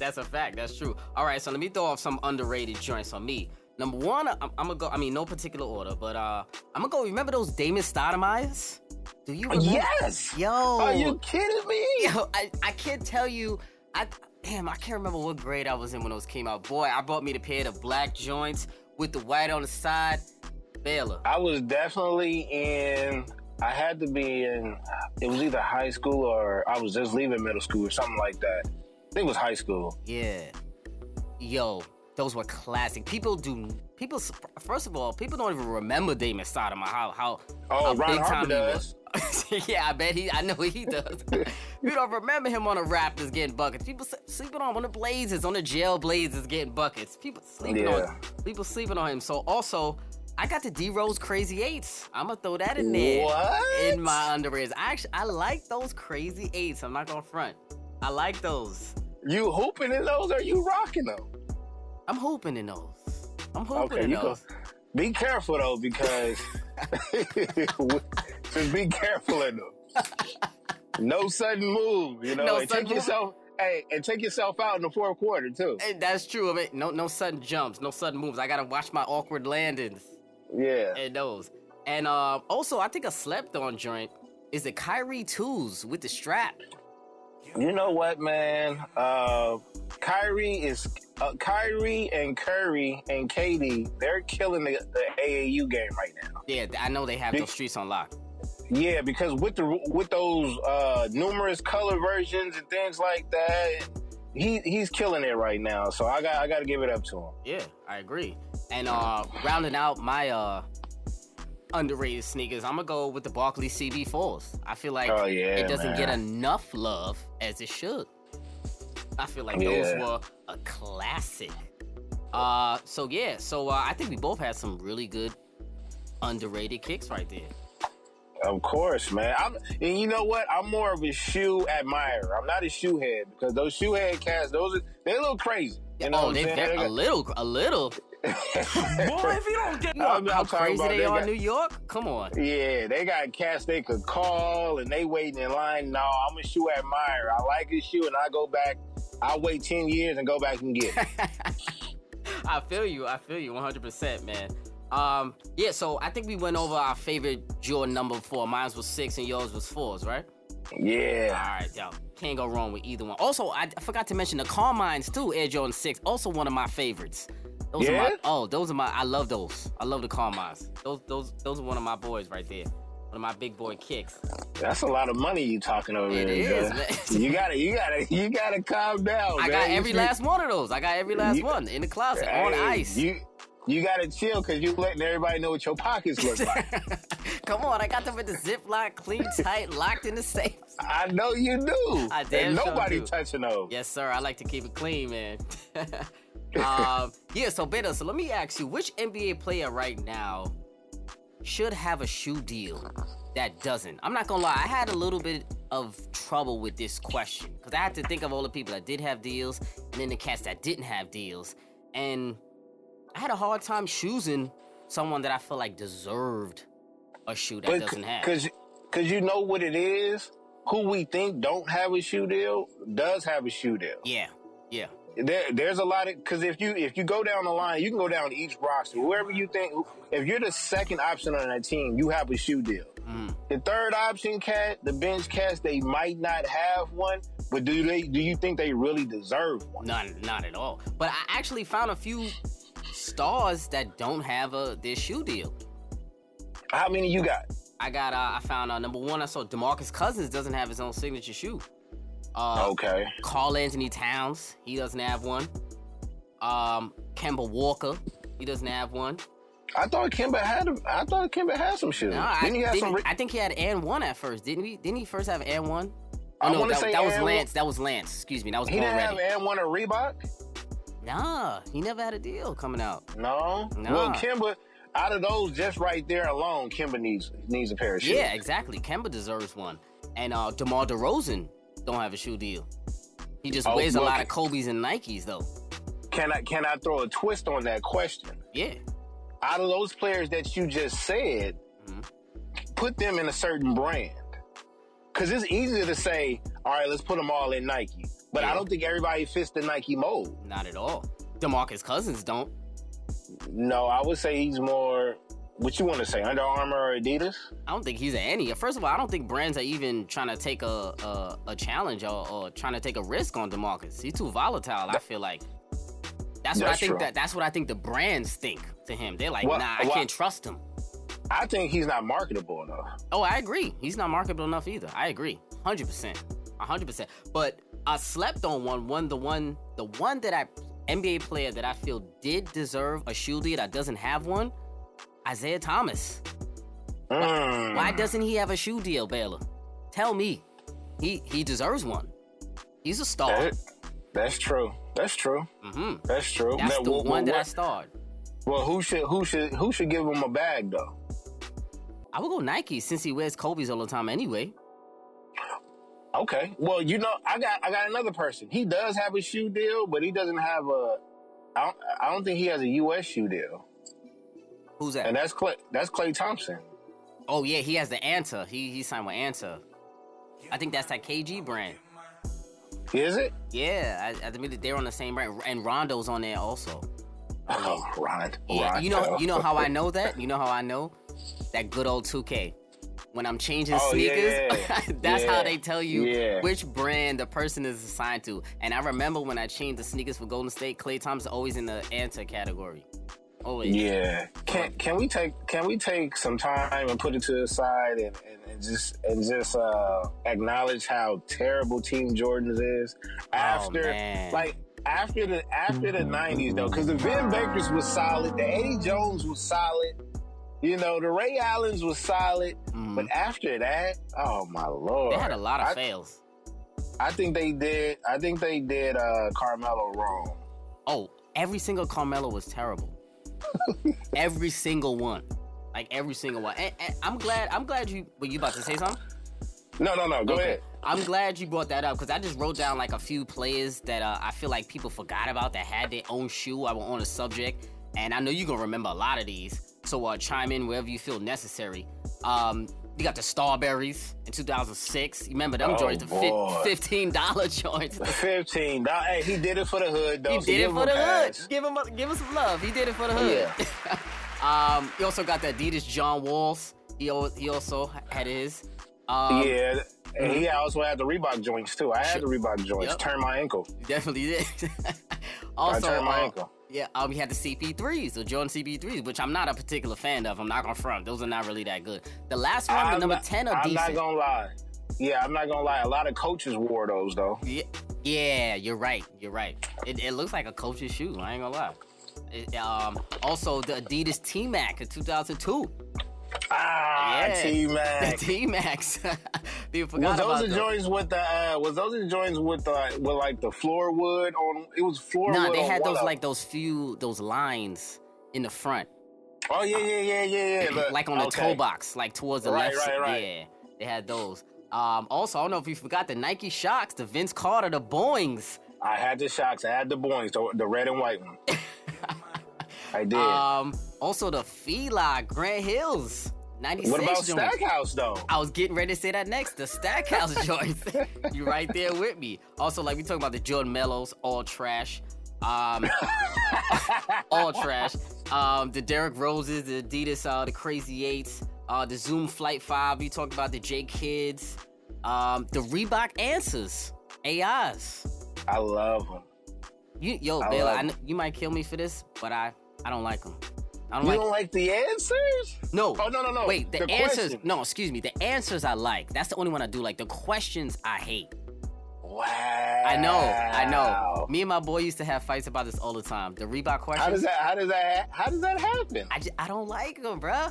That's a fact. That's true. All right, so let me throw off some underrated joints on me. Number one, I'm going to go, no particular order, but I'm going to go, remember those Damon Stoudemire eyes? Do you remember? Yes! Yo! Are you kidding me? Yo, I can't tell you. I can't remember what grade I was in when those came out. Boy, I bought me the pair of black joints with the white on the side. Baylor. I was definitely it was either high school or I was just leaving middle school or something like that. I think it was high school. Yeah. Yo, those were classic. First of all, people don't even remember Damon Stoudemire. How big time he was. Yeah, I know he does. You don't remember him on the Raptors getting buckets. People sleeping on the Blazers, on the Jail Blazers getting buckets. People sleeping on him. So also, I got the D Rose Crazy Eights. I'm gonna throw that in there. What? In my underwears. I like those Crazy Eights. I'm not gonna front. I like those. You hooping in those or you rocking them? I'm hooping in those. Be careful though, because just be careful in them. No sudden move, and take yourself out in the fourth quarter too. Hey, that's true. I mean, no sudden jumps, no sudden moves. I gotta watch my awkward landings. Yeah, and those. And also, I think a slept on joint is the Kyrie 2s with the strap. You know what, man? Kyrie and Curry and KD, they're killing the AAU game right now. Yeah, I know they have those streets on lock. Yeah, because with those numerous color versions and things like that, he's killing it right now. So I got to give it up to him. Yeah, I agree. And rounding out my underrated sneakers, I'm gonna go with the Barkley CB4s. I feel like it doesn't get enough love as it should. I feel like those were a classic. I think we both had some really good underrated kicks right there. Of course, man. And you know what? I'm more of a shoe admirer. I'm not a shoe head, because those shoe head cats, they're a little crazy. You know they're a little. Boy, if you don't get how crazy they are in New York, come on. Yeah, they got cats they could call and they waiting in line. No, I'm a shoe admirer. I like his shoe and I go back. I wait 10 years and go back and get it. I feel you 100%, man. Yeah, so I think we went over our favorite Jordan number 4. Mine was 6 and yours was 4s, right? Yeah. All right, yo. Can't go wrong with either one. Also, I forgot to mention the Carmines too, Air Jordan 6. Also one of my favorites. Those are my, I love those. I love the Carmines. Those are one of my boys right there. One of my big boy kicks. That's a lot of money you talking over there. It is, man. You gotta calm down. I got every last one in the closet on ice. You gotta chill because you letting everybody know what your pockets look like. Come on, I got them with the Ziploc, clean, tight, locked in the safe. I know you do. I damn sure do. Nobody touching those. Yes, sir. I like to keep it clean, man. Yeah, so Beta, so let me ask you, which NBA player right now should have a shoe deal that doesn't? I'm not gonna lie, I had a little bit of trouble with this question because I had to think of all the people that did have deals and then the cats that didn't have deals. And I had a hard time choosing someone that I feel like deserved a shoe that doesn't have. Because you know what it is? Who we think don't have a shoe deal does have a shoe deal. Yeah. There's a lot of... Because if you go down the line, you can go down each roster. Whoever you think... If you're the second option on that team, you have a shoe deal. Mm. The third option, cat, the bench cats, they might not have one, but do you think they really deserve one? Not at all. But I actually found a few stars that don't have their shoe deal. How many you got? I got, I found, number one, I saw DeMarcus Cousins doesn't have his own signature shoe. Okay. Karl Anthony Towns, he doesn't have one. Kemba Walker, he doesn't have one. I thought Kemba had some shoes. No, I think he had and one at first, didn't he? Didn't he first have and one? Oh, no, that was Lance. That was Lance. Excuse me, that was He didn't have and one at Reebok? Nah, he never had a deal coming out. No. Well, Kemba, out of those just right there alone, Kemba needs a pair of shoes. Yeah, exactly. Kemba deserves one. And DeMar DeRozan don't have a shoe deal. He just wears a lot of Kobe's and Nikes, though. Can I throw a twist on that question? Yeah. Out of those players that you just said, mm-hmm. put them in a certain brand. Because it's easier to say, all right, let's put them all in Nike. But yeah. I don't think everybody fits the Nike mold. Not at all. DeMarcus Cousins don't. No, I would say he's more, what you want to say, Under Armour or Adidas? I don't think he's any. First of all, I don't think brands are even trying to take a challenge or trying to take a risk on DeMarcus. He's too volatile, I feel like. That's what I think the brands think to him. They're like, I can't trust him. I think he's not marketable enough. Oh, I agree. He's not marketable enough either. I agree. 100%. But I slept on the one that NBA player that I feel did deserve a shoe deal that doesn't have one, Isaiah Thomas. Why doesn't he have a shoe deal, Baylor? Tell me. He deserves one. He's a star. That's true. Mm-hmm. That's true. That's the one that I starred. Well, who should give him a bag though? I would go Nike since he wears Kobe's all the time anyway. Okay. Well, you know, I got another person. He does have a shoe deal, but he doesn't have a. I don't think he has a U.S. shoe deal. Who's that? And that's Klay. That's Klay Thompson. Oh yeah, he has the Anta. He signed with Anta. I think that's that KG brand. Is it? Yeah, I admit they're on the same brand, and Rondo's on there also. Oh, Rondo. Yeah, you know how I know that? You know how I know? That good old 2K. When I'm changing sneakers, that's how they tell you which brand the person is assigned to. And I remember when I changed the sneakers for Golden State, Klay Thompson always in the Anta category. Always. Yeah. Can we take some time and put it to the side and just acknowledge how terrible Team Jordan's is after the 90s though, because the Vin Bakers was solid, the Eddie Jones was solid, you know, the Ray Allens was solid, but after that, oh my lord, they had a lot of fails. I think they did Carmelo wrong. Oh, every single Carmelo was terrible. Every single one. And I'm glad you. Were you about to say something? No. Go ahead. I'm glad you brought that up because I just wrote down like a few players that I feel like people forgot about that had their own shoe. I was on a subject, and I know you're gonna remember a lot of these. So chime in wherever you feel necessary. You got the Starberries in 2006. You remember them joints, the $15 joints. $15. Hey, he did it for the hood, though. He did it for the hood. Give him some love. He did it for the hood. Yeah. You also got the Adidas John Walls. He also had his. Yeah, and he also had the Reebok joints, too. I had the Reebok joints. Yep. Turned my ankle. You definitely did. Also, I turned my ankle. Yeah, we had the CP3s, the Jordan CP3s, which I'm not a particular fan of. I'm not going to front. Those are not really that good. The last one, the number 10 are decent. I'm not going to lie. Yeah, I'm not going to lie. A lot of coaches wore those, though. Yeah, you're right. You're right. It looks like a coach's shoe. I ain't going to lie. Also, the Adidas T-Mac in 2002. T-Mac. The T-Macs. People forgot about those. Was those the joints with like the floor wood on? It was floor wood. No, they had those lines in the front. Oh yeah. Like on the toe box, like towards the left. Right. Yeah, they had those. Also, I don't know if you forgot the Nike Shocks, the Vince Carter, the Boings. I had the Shocks. I had the Boings, the red and white one. I did. Also, the Fila Grant Hills 96. What about joints. Stackhouse, though? I was getting ready to say that next. The Stackhouse joints. You right there with me. Also, like, we talking about the Jordan Mellows, all trash. All trash. The Derrick Roses, the Adidas, the Crazy Eights, the Zoom Flight 5. We talked about the J Kids, the Reebok Answers, AIs. I love them. Baylor, you might kill me for this, but I don't like them. Don't like the answers? No. Oh, no. Wait, the answers. Question. No, excuse me. The answers I like. That's the only one I do like. The questions I hate. Wow. I know. Me and my boy used to have fights about this all the time. The Reebok questions. How does that happen? I don't like them, bro.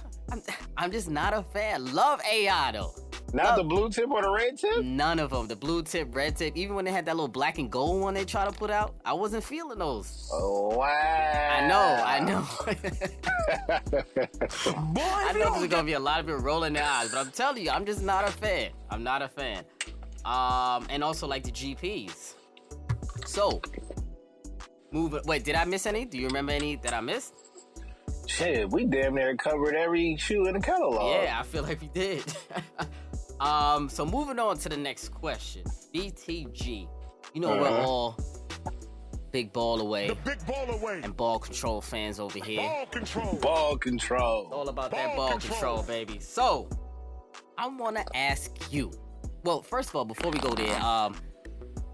I'm just not a fan. Love AI, though. Not the blue tip or the red tip? None of them. The blue tip, red tip. Even when they had that little black and gold one they tried to put out, I wasn't feeling those. Oh, wow. I know. Boy, I know there's going to be a lot of people rolling their eyes, but I'm telling you, I'm just not a fan. I'm not a fan. And also, like, the GPs. So, wait, did I miss any? Do you remember any that I missed? Shit, we damn near covered every shoe in the catalog. Yeah, I feel like we did. So moving on to the next question. BTG. You know we're all big ball away. The big ball away. And ball control fans over here. Ball control. Ball control. It's all about that ball control, baby. So, I want to ask you. Well, first of all, before we go there,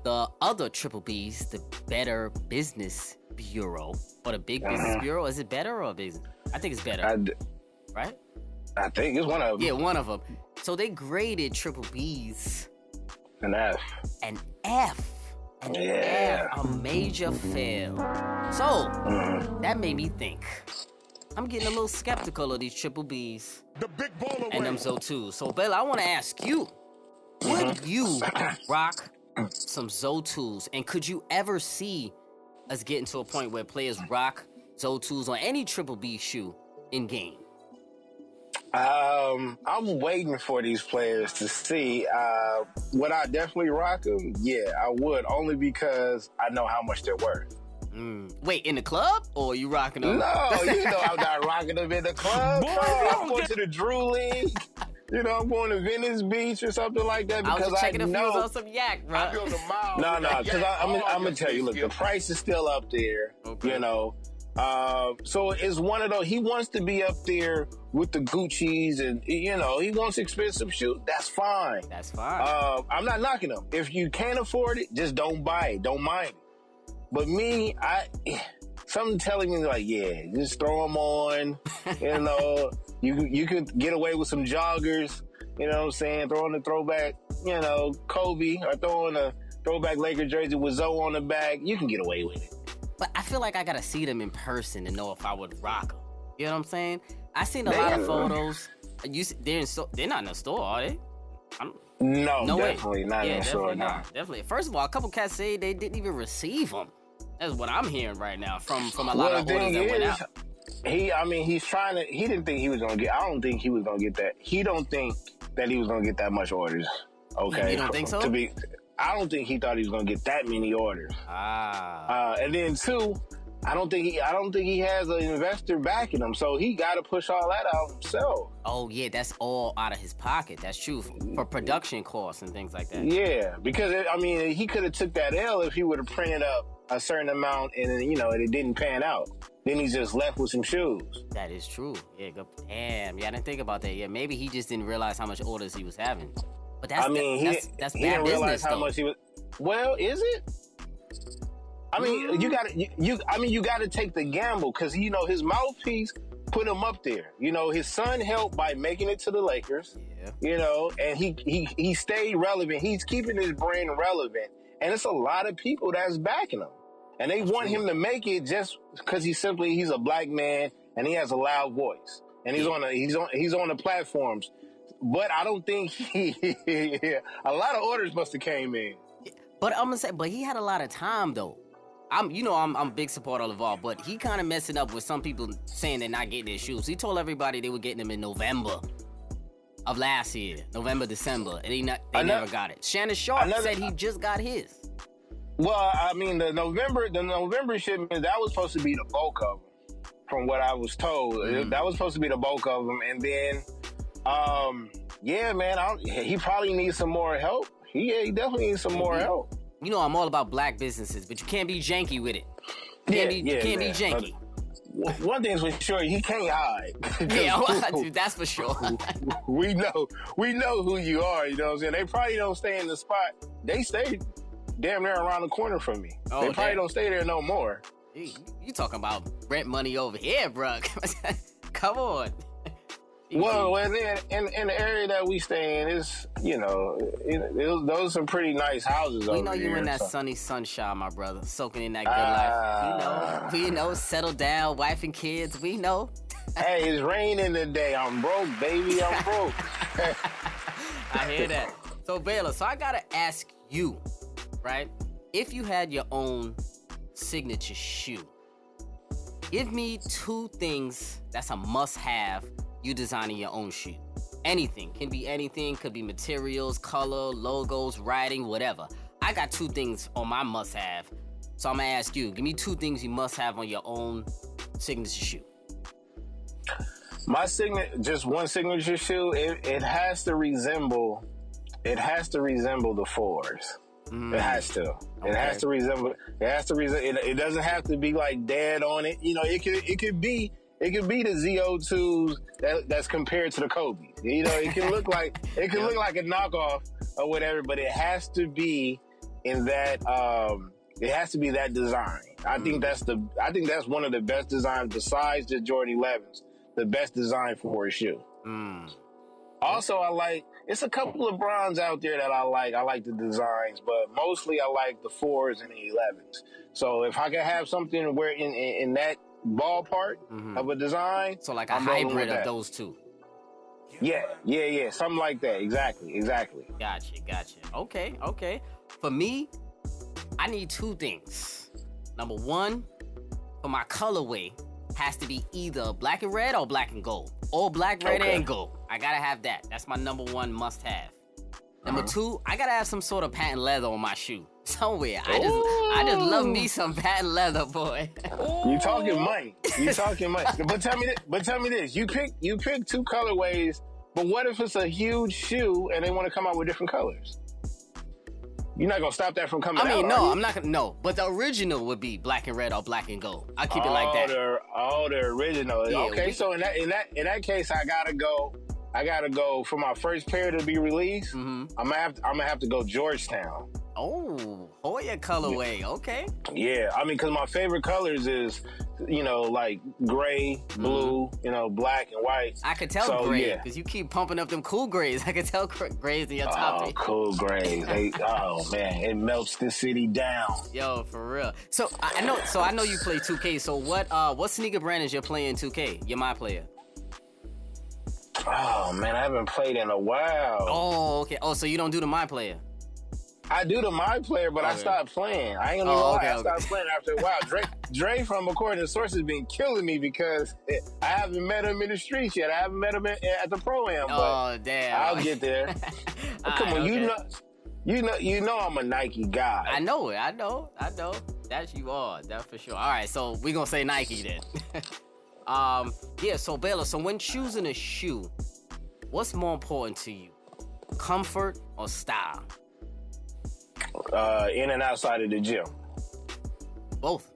the other Triple Bs, the Better Business Bureau, or the Big Business Bureau. Is it better or business? I think it's better. Right? I think it's one of them. Yeah, one of them. So they graded Triple Bs. An F. An F. An F. A major fail. So, that made me think. I'm getting a little skeptical of these Triple Bs. The big ball away. And them Zo2s. So, Bella, I want to ask you, would you rock some Zo2s? And could you ever see us getting to a point where players rock Zo2s on any Triple B shoe in game? I'm waiting for these players to see. Would I definitely rock them? Yeah, I would, only because I know how much they're worth. Wait, in the club? Or are you rocking them? No, you know I'm not rocking them in the club. Boy, I'm going to the Drew League. You know, I'm going to Venice Beach or something like that because I was checking the fuse on some yak, bro. I feel the mile. No, because I'm going to tell you, look, the price is still up there, okay. You know. So it's one of those, he wants to be up there with the Gucci's and, you know, he wants expensive shoes. That's fine. I'm not knocking them. If you can't afford it, just don't buy it. Don't mind it. But me, something telling me, like, yeah, just throw them on, you know. You could get away with some joggers, you know what I'm saying? Throwing a throwback, you know, Kobe, or throwing a throwback Laker jersey with Zoe on the back. You can get away with it. But I feel like I got to see them in person to know if I would rock them. You know what I'm saying? I seen a lot of photos. They're not in the store, are they? No, definitely not in the store. Definitely. First of all, a couple cats say they didn't even receive them. That's what I'm hearing right now from a lot of orders that went out. He didn't think he was going to get, I don't think he was going to get that. He don't think that he was going to get that much orders. Okay. You don't think so? I don't think he thought he was going to get that many orders. And then two, I don't think he has an investor backing him, so he got to push all that out himself. Oh yeah, that's all out of his pocket. That's true for production costs and things like that. Yeah, because he could have took that L if he would have printed up a certain amount and it didn't pan out. Then he's just left with some shoes. That is true. Yeah, damn. Yeah, I didn't think about that. Yeah, maybe he just didn't realize how much orders he was having. But that's bad business. He didn't realize how much he was. Well, is it? You got to take the gamble because his mouthpiece put him up there. His son helped by making it to the Lakers. Yeah. And he stayed relevant. He's keeping his brand relevant, and it's a lot of people that's backing him, and they want him to make it just because he's a black man and he has a loud voice and he's on the platforms. But I don't think a lot of orders must have came in. But I'm gonna say, but he had a lot of time though. I'm a big supporter of all, but he kind of messing up with some people saying they're not getting their shoes. He told everybody they were getting them in November of last year, November, December, and they never got it. Shannon Sharp said he just got his. Well, the November shipment, that was supposed to be the bulk of them, from what I was told. Mm. That was supposed to be the bulk of them, and then, he probably needs some more help. He definitely needs some more help. I'm all about black businesses, but you can't be janky with it. You can't be janky. One thing's for sure, he can't hide. Dude, that's for sure. We know who you are, you know what I'm saying? They probably don't stay in the spot. They stay damn near around the corner from me. Oh, they probably don't stay there no more. You talking about rent money over here, bro. Come on. Well, and then in the area that we stay in, it's, those are some pretty nice houses over here. We know you're in that sunny sunshine, my brother, soaking in that good life. We know, settle down, wife and kids, we know. Hey, it's raining today. I'm broke, baby, I'm broke. I hear that. So, Baylor, I got to ask you, right? If you had your own signature shoe, give me two things that's a must-have. You designing your own shoe. Anything. Can be anything. Could be materials, color, logos, writing, whatever. I got two things on my must-have. So I'm going to ask you. Give me two things you must have on your own signature shoe. My signature... Just one signature shoe? It has to resemble the fours. Mm. It has to. Okay. It doesn't have to be like dad on it. It could be the ZO2s that's compared to the Kobe. It can look like a knockoff or whatever, but it has to be in that. It has to be that design. I think that's one of the best designs besides the Jordan 11s. The best design for a shoe. Mm. Also, it's a couple of bronze out there that I like. I like the designs, but mostly I like the 4s and the 11s. So if I could have something where in that ballpark of a design, so like a hybrid of those two. Yeah, something like that. Exactly. Gotcha. Okay. For me, I need two things. Number one, for my colorway, has to be either black and red or black and gold, or black, red, and gold. I gotta have that. That's my number one must-have. Number two, I gotta have some sort of patent leather on my shoe. Somewhere. I just love me some patent leather, boy. You talking money. But tell me this. You pick two colorways, but what if it's a huge shoe and they want to come out with different colors? You're not gonna stop that from coming out. I'm not gonna. No, but the original would be black and red or black and gold. I'll keep it like that. The original. Yeah, okay, so in that case, I gotta go for my first pair to be released. Mm-hmm. I'm gonna have to go Georgetown. Oh, Hoya colorway. Okay. Yeah, because my favorite colors is, like gray, blue, black and white. I could tell gray because you keep pumping up them cool grays. I could tell grays in your top. Oh, cool grays. It melts the city down. Yo, for real. So I know you play 2K. So what sneaker brand is you're playing 2K? You're my player. Oh man, I haven't played in a while. Oh, okay. Oh, so you don't do the my player. I do the my player, but I stopped playing. I ain't gonna lie. Okay. I stopped playing after a while. Dre from According to Sources been killing me because I haven't met him in the streets yet. I haven't met him at the pro-am. Oh damn! I'll get there. Come on, you know I'm a Nike guy. I know it. I know. That you are. That for sure. All right, so we're going to say Nike then. Yeah, so Baylor, so when choosing a shoe, what's more important to you? Comfort or style? In and outside of the gym. Both.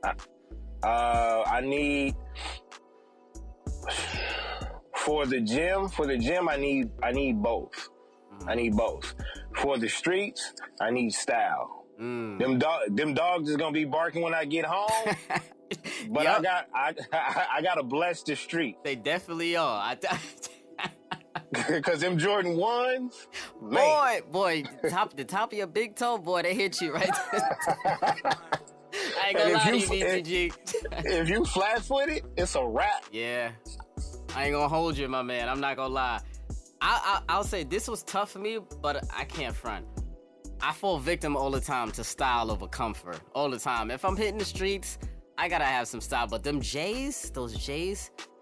I need... For the gym, I need both. Mm. I need both. For the streets, I need style. Mm. Them dogs is gonna be barking when I get home. But yep. I gotta bless the street. They definitely are. Because them Jordan 1s, man. Boy, the top of your big toe, boy, they hit you right there. I ain't gonna lie to you, BTG. If you flat-footed, it's a wrap. Yeah. I ain't gonna hold you, my man. I'm not gonna lie. I'll say this was tough for me, but I can't front. I fall victim all the time to style over comfort. All the time. If I'm hitting the streets, I gotta have some style. But them J's,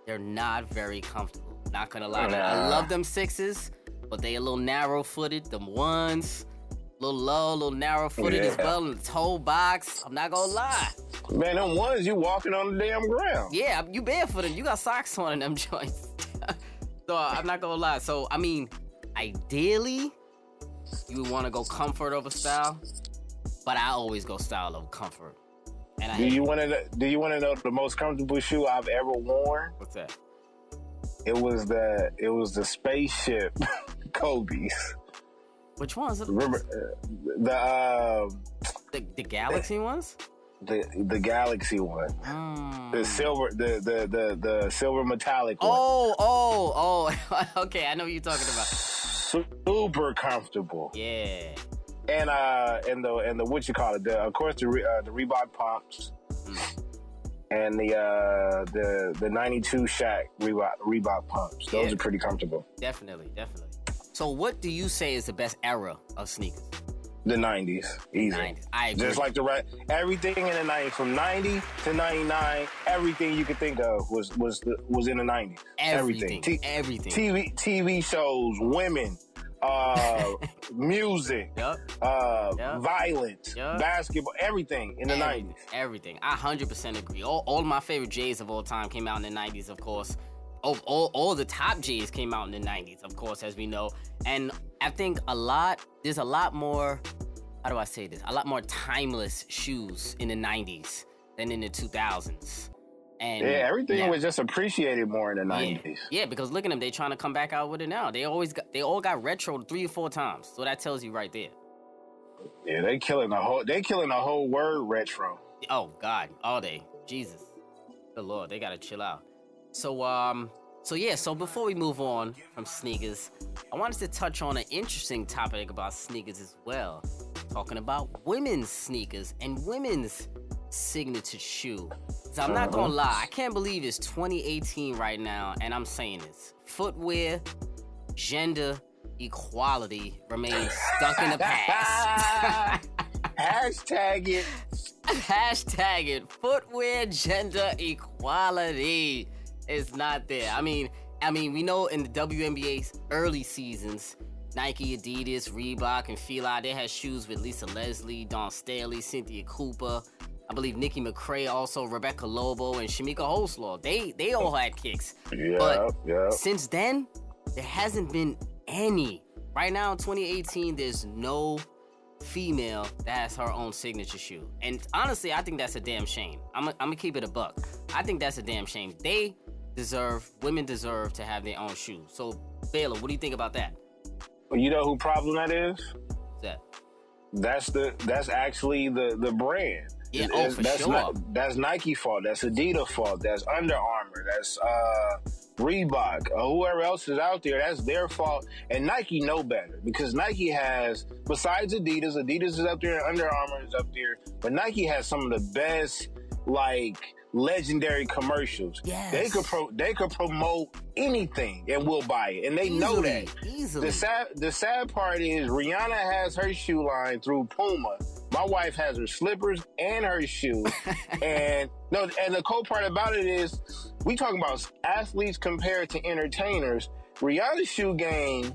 they're not very comfortable. Not gonna lie. Nah. I love them 6s, but they a little narrow-footed. Them 1s, little low, little narrow-footed as well. In the toe box. I'm not gonna lie. Man, them 1s, you walking on the damn ground. Yeah, you barefooted. You got socks on in them joints. So I'm not gonna lie. So I mean, ideally, you would want to go comfort over style, but I always go style over comfort. And do you want to know the most comfortable shoe I've ever worn? What's that? It was the spaceship Kobe's. Which ones? Remember the Galaxy ones. The Galaxy one, the silver metallic one. Oh, okay, I know what you're talking about. Super comfortable. Yeah. And the what you call it? Of course the Reebok pumps, and the '92 Shaq Reebok pumps. Those are pretty comfortable. Definitely. So, what do you say is the best era of sneakers? The 90s, easy. 90s. I agree. Just like the right, everything in the 90s, from 90 to 99, everything you could think of was in the 90s. Everything. TV shows, women, music, violence, basketball, everything in the 90s. Everything. I 100% agree. All my favorite J's of all time came out in the 90s, of course. All the top J's came out in the 90s, of course, as we know. And I think there's a lot more timeless shoes in the 90s than in the 2000s. And yeah, everything was just appreciated more in the 90s. Yeah, because look at them. They trying to come back out with it now. They all got retroed 3 or 4 times. So that tells you right there. Yeah, they killing the whole word retro. Oh, God. All day. Jesus. Good Lord. They got to chill out. So before we move on from sneakers, I wanted to touch on an interesting topic about sneakers as well. Talking about women's sneakers and women's signature shoe. So I'm not gonna lie, I can't believe it's 2018 right now, and I'm saying this. Footwear, gender equality remains stuck in the past. Hashtag it. Hashtag it. Footwear, gender equality. It's not there. I mean, we know in the WNBA's early seasons, Nike, Adidas, Reebok, and Fila, they had shoes with Lisa Leslie, Dawn Staley, Cynthia Cooper, I believe Nikki McCrae, also Rebecca Lobo, and Shamika Holslaw. They all had kicks. Yeah, but since then, there hasn't been any. Right now, in 2018, there's no female that has her own signature shoe. And honestly, I think that's a damn shame. I'm gonna keep it a buck. I think that's a damn shame. Women deserve to have their own shoes. So, Baylor, what do you think about that? Well, you know who problem that is? What's that? That's actually the brand. Yeah, for sure. That's Nike fault. That's Adidas fault. That's Under Armour. That's Reebok. Whoever else is out there, that's their fault. And Nike know better, because Nike has, besides Adidas is up there, and Under Armour is up there, but Nike has some of the best, like, legendary commercials. Yes. They could promote anything and we'll buy it. And they know that. Easily. The sad part is Rihanna has her shoe line through Puma. My wife has her slippers and her shoe. And the cool part about it is we talking about athletes compared to entertainers. Rihanna's shoe game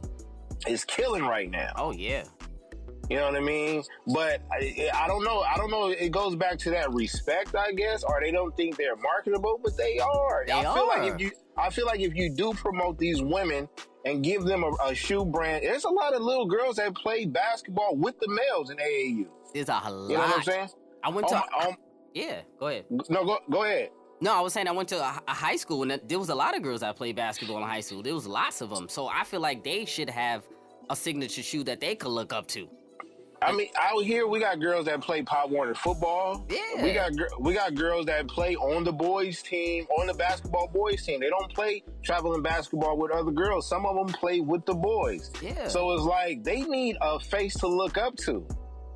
is killing right now. Oh yeah. You know what I mean? But I don't know. I don't know. It goes back to that respect, I guess, or they don't think they're marketable, but they are. I feel like if you do promote these women and give them a shoe brand, there's a lot of little girls that play basketball with the males in AAU. There's a lot. You know what I'm saying? Yeah, go ahead. No, go ahead. No, I was saying I went to a high school, and there was a lot of girls that played basketball in high school. There was lots of them. So I feel like they should have a signature shoe that they could look up to. I mean, out here, we got girls that play Pop Warner football. Yeah. We got girls that play on the boys' team, on the basketball boys' team. They don't play traveling basketball with other girls. Some of them play with the boys. Yeah. So it's like they need a face to look up to.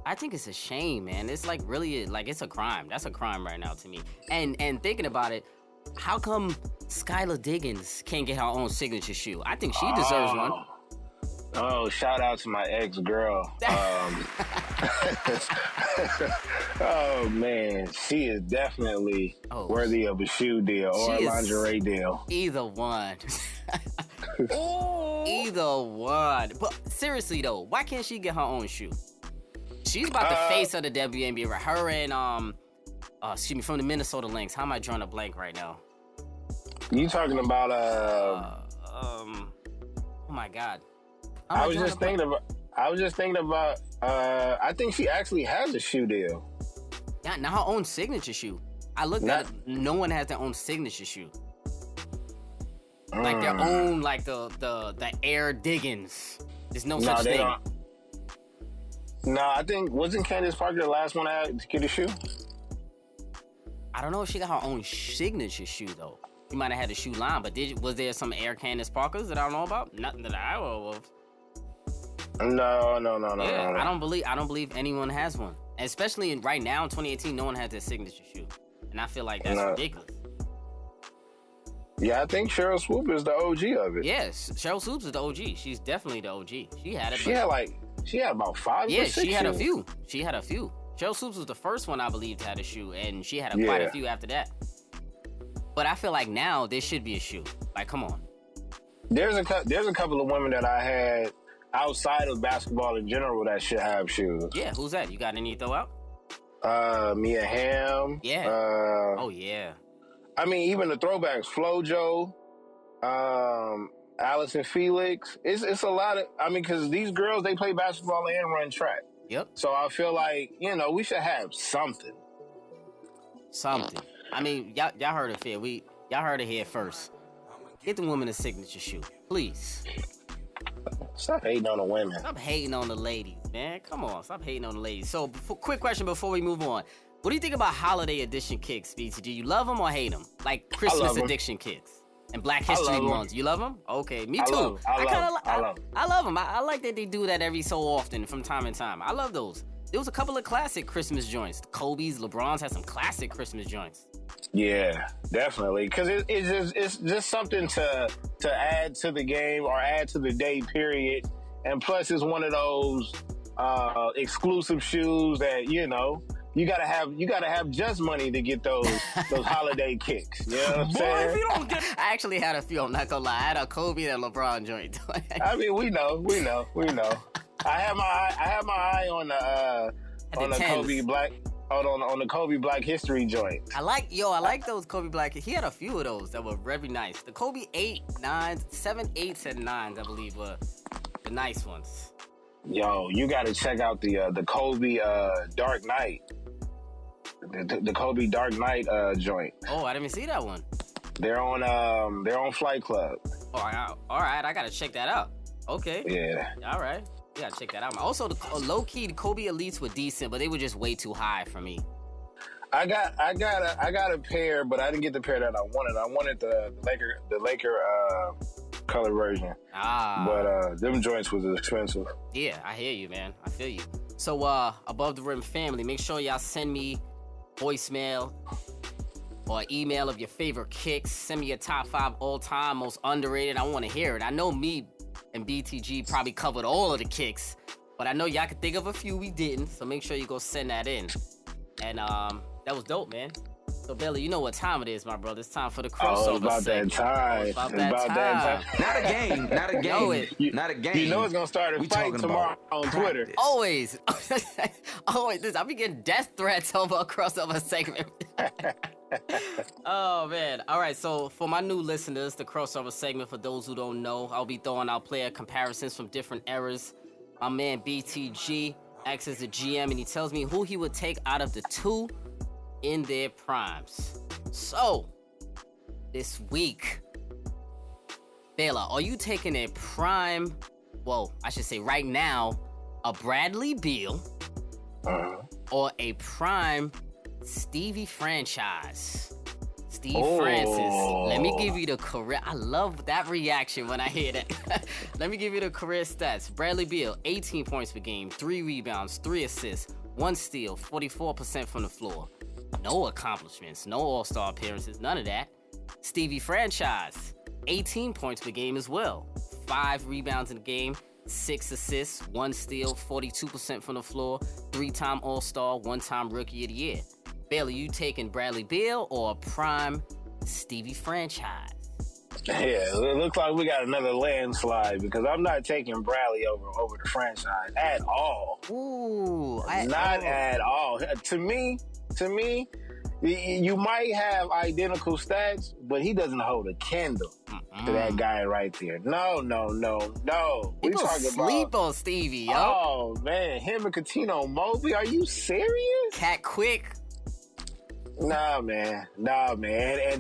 I think it's a shame, man. It's like really, like it's a crime. That's a crime right now to me. And thinking about it, how come Skylar Diggins can't get her own signature shoe? I think she deserves one. Oh, shout out to my ex-girl. Oh, man. She is definitely worthy of a shoe deal or a lingerie deal. Either one. Either one. But seriously, though, why can't she get her own shoe? She's about the face of the WNBA. Her and, from the Minnesota Lynx. How am I drawing a blank right now? You talking about, oh, my God. I was just thinking about, I think she actually has a shoe deal. Yeah, not her own signature shoe. I looked at it. No one has their own signature shoe. Like their own, like the Air Diggins. There's no such thing. I think, wasn't Candace Parker the last one to get a shoe? I don't know if she got her own signature shoe, though. You might have had a shoe line, but was there some Air Candace Parkers that I don't know about? Nothing that I know of. No. I don't believe anyone has one. Especially right now in 2018, no one has their signature shoe. And I feel like that's ridiculous. Yeah, I think Cheryl Swoop is the OG of it. Yes, Cheryl Swoop is the OG. She's definitely the OG. She had it. She had about 5 or 6. Yeah, she had a few. Cheryl Swoop was the first one, I believe, to have a shoe, and she had quite a few after that. But I feel like now there should be a shoe. Like, come on. There's a couple of women that I had outside of basketball in general that should have shoes. Yeah, who's that? You got any throw out? Mia Hamm. Yeah. Oh, yeah. I mean, even the throwbacks, FloJo, Allison Felix. It's a lot of, I mean, because these girls, they play basketball and run track. Yep. So I feel like, you know, we should have something. Something. I mean, y'all heard it here. Y'all heard it here first. Get the woman a signature shoe, please. Stop hating on the women. Stop hating on the ladies, man. Come on, stop hating on the ladies. So, quick question before we move on. What do you think about holiday edition kicks, BTG? Do you love them or hate them? Like Christmas edition kicks and Black History Month. You love them? Okay, me too. I love them. I like that they do that every so often from time to time. I love those. There was a couple of classic Christmas joints. Kobe's, LeBron's had some classic Christmas joints. Yeah, definitely. Because it's just something to add to the game or add to the day, period. And plus, it's one of those exclusive shoes that, you know, you gotta have just money to get those holiday kicks. You know what I'm saying? Boy, if you don't get... I actually had a few. I'm not gonna lie. I had a Kobe and a LeBron joint. I mean, we know. I have my eye on the Kobe Black History joint. I like those Kobe Black. He had a few of those that were very nice. The Kobe 7, 8s, and 9s, I believe, were the nice ones. Yo, you got to check out the Kobe Dark Knight, the Kobe Dark Knight joint. Oh, I didn't even see that one. They're on Flight Club. All right, I gotta check that out. Okay. Yeah. All right. You gotta check that out. Also, the low-key Kobe Elites were decent, but they were just way too high for me. I got a pair, but I didn't get the pair that I wanted. I wanted the Laker color version. But them joints was expensive. Yeah, I hear you, man. I feel you. So, Above the Rim family, make sure y'all send me voicemail or email of your favorite kicks. Send me your top 5 all-time, most underrated. I want to hear it. I know me and BTG probably covered all of the kicks, but I know y'all can think of a few we didn't, so make sure you go send that in. And that was dope, man. So, Baylor, you know what time it is, my brother. It's time for the crossover segment. It's about that time. Not a game. Not a game. You know it's going to start a fight tomorrow on Twitter. Always. Listen, I'll be getting death threats over a crossover segment. Oh, man. All right, so for my new listeners, the crossover segment, for those who don't know, I'll be throwing out player comparisons from different eras. My man BTG acts as the GM, and he tells me who he would take out of the two in their primes. So, this week, Baylor, are you taking a prime, right now, a Bradley Beal or a prime Stevie franchise? Francis, let me give you the career. I love that reaction when I hear that. Let me give you the career stats. Bradley Beal, 18 points per game, 3 rebounds, 3 assists, 1 steal, 44% from the floor. No accomplishments, no all-star appearances, none of that. Stevie franchise, 18 points per game as well, 5 rebounds in the game, 6 assists, 1 steal, 42% from the floor, 3-time all-star, 1-time rookie of the year. Baylor, you taking Bradley Beal or a prime Stevie franchise? Yeah, it looks like we got another landslide because I'm not taking Bradley over the franchise at all. Not at all. To me, you might have identical stats, but he doesn't hold a candle to that guy right there. No. People sleep on Stevie, yo. Oh, man. Him and Coutinho Mobley, are you serious? Cat Quick. Nah, man. And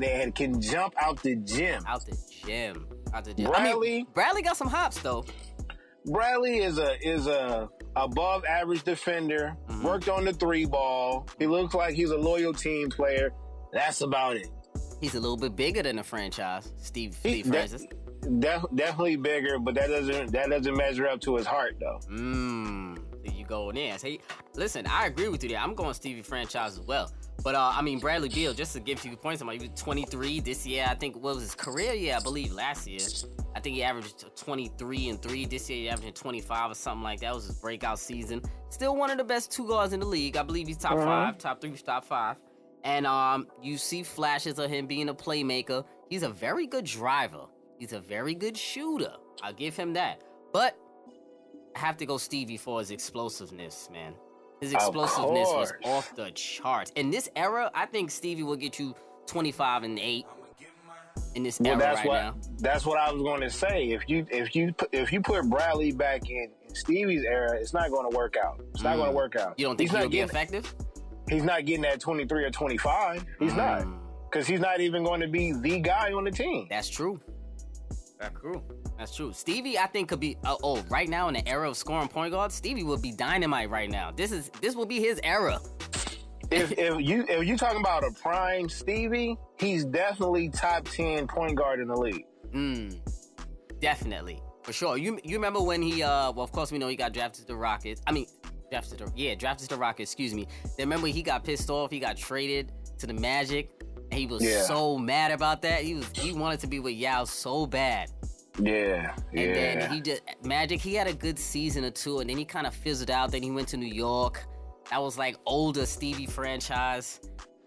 they can jump out the gym. Bradley, Bradley got some hops, though. Bradley is a above average defender, worked on the 3-ball. He looks like he's a loyal team player. That's about it. He's a little bit bigger than the franchise, Steve Francis. Definitely bigger, but that doesn't measure up to his heart, though. You go in there. Hey, listen, I agree with you there. I'm going Stevie franchise as well. But, Bradley Beal, just to give you points, he was 23 this year. I think, what was his career? Yeah, I believe last year. I think he averaged 23 and 3. This year, he averaged 25 or something like that. It was his breakout season. Still one of the best two guards in the league. I believe he's top 5. And you see flashes of him being a playmaker. He's a very good driver. He's a very good shooter. I'll give him that. But I have to go Stevie for his explosiveness, man. His explosiveness was off the charts. In this era, I think Stevie will get you 25 and 8 in this era right now. That's what I was going to say. If you put Bradley back in Stevie's era, it's not going to work out. You don't think he'll be effective? He's not getting that 23 or 25. He's not. Because he's not even going to be the guy on the team. That's true. Stevie, I think, could be right now in the era of scoring point guards. Stevie would be dynamite right now. This will be his era. If you talking about a prime Stevie, he's definitely top 10 point guard in the league. Definitely, for sure. You remember when he of course we know he got drafted to the Rockets. Drafted to the Rockets. Excuse me. Then remember he got pissed off. He got traded to the Magic. He was so mad about that. He wanted to be with Yao so bad. And then he had a good season or two, and then he kind of fizzled out. Then he went to New York. That was like older Stevie franchise.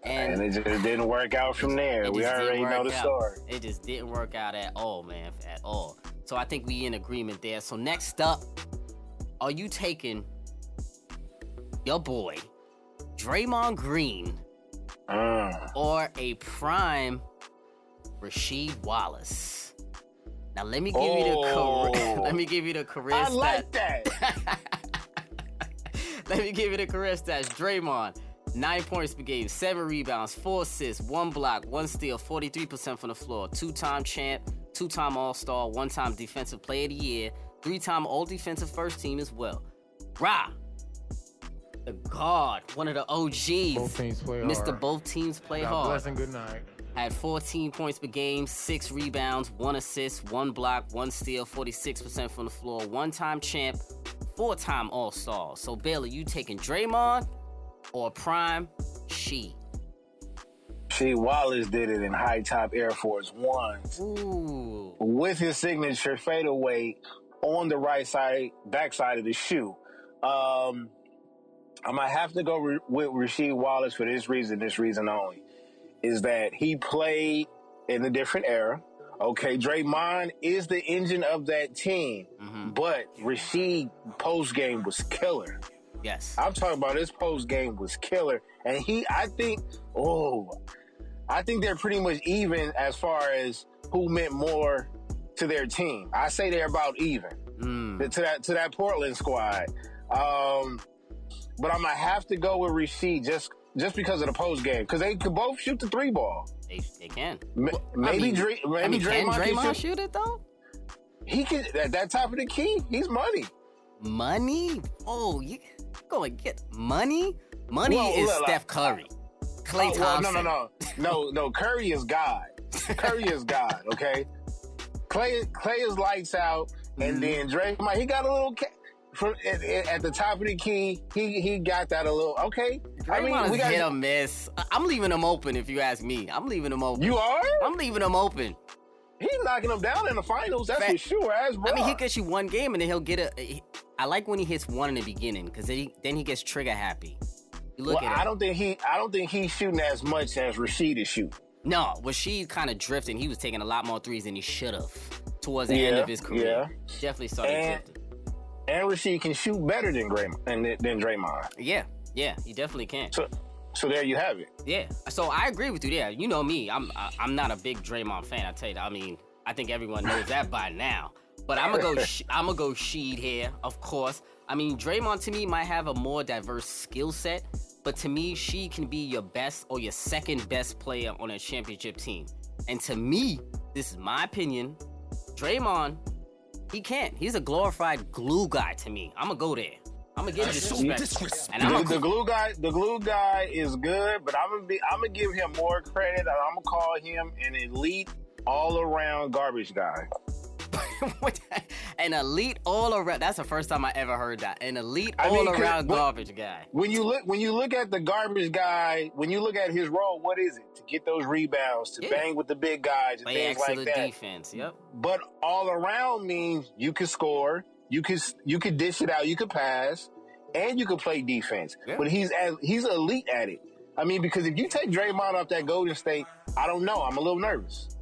And it just didn't work out from there. We already know the story. It just didn't work out at all, man, at all. So I think we in agreement there. So next up, are you taking your boy, Draymond Green, or a prime Rasheed Wallace? Now let me give you the career. Let me give you the career stats. I like that. Let me give you the career stats. Draymond, 9 points per game, 7 rebounds, 4 assists, 1 block, 1 steal, 43% from the floor, 2-time champ, 2-time All-Star, 1-time Defensive Player of the Year, 3-time All-Defensive First Team as well. Ra, the guard, one of the OGs. Both teams play hard. God bless and good night. Had 14 points per game, 6 rebounds, 1 assist, 1 block, 1 steal, 46% from the floor, 1-time champ, 4-time All-Star. So, Baylor, you taking Draymond or prime Rasheed? Rasheed Wallace did it in high-top Air Force Ones. Ooh. With his signature fadeaway on the right side, backside of the shoe. I might have to go with Rasheed Wallace for this reason only. is that he played in a different era. Okay, Draymond is the engine of that team, mm-hmm. but Rasheed post game was killer. Yes, I'm talking about his post game was killer, and I think they're pretty much even as far as who meant more to their team. I say they're about even to that Portland squad, but I'm gonna have to go with Rasheed just because of the post game, because they could both shoot the three ball. They can. Maybe Draymond shoot it though. He can at that top of the key. He's money. Money? Oh, you go and get money? Money is Steph Curry, Klay Thompson. No. Curry is God. Curry is God. Okay. Klay is lights out, and then Draymond. He got a little from at the top of the key. He got that a little. Okay. Draymond is hit or miss. I'm leaving him open. If you ask me, I'm leaving him open. You are? I'm leaving him open. He's knocking him down in the finals. That's for sure. I mean, he could shoot one game and then he'll get a. I like when he hits one in the beginning because then he gets trigger happy. You look at it. I don't think he's shooting as much as Rasheed is shooting. No, Rasheed kind of drifting. He was taking a lot more threes than he should have towards the end of his career. Yeah. Definitely started drifting. And Rasheed can shoot better than Draymond. Yeah, he definitely can. So there you have it. Yeah. So I agree with you there. You know me. I'm not a big Draymond fan. I tell you. I mean, I think everyone knows that by now. But I'm gonna go Sheed here, of course. I mean, Draymond to me might have a more diverse skill set, but to me, Sheed can be your best or your second best player on a championship team. And to me, this is my opinion, Draymond, he can't. He's a glorified glue guy to me. I'm gonna go there. I'm gonna give him the glue guy is good, but I'm gonna give him more credit. And I'm gonna call him an elite all-around garbage guy. An elite all-around. That's the first time I ever heard that. An elite all-around garbage guy. When you look at the garbage guy, when you look at his role, what is it? To get those rebounds, to bang with the big guys, and things like that. Defense. Yep. But all-around means you can score. You could dish it out, you could pass, and you could play defense. Yeah. But he's elite at it. I mean, because if you take Draymond off that Golden State, I don't know. I'm a little nervous.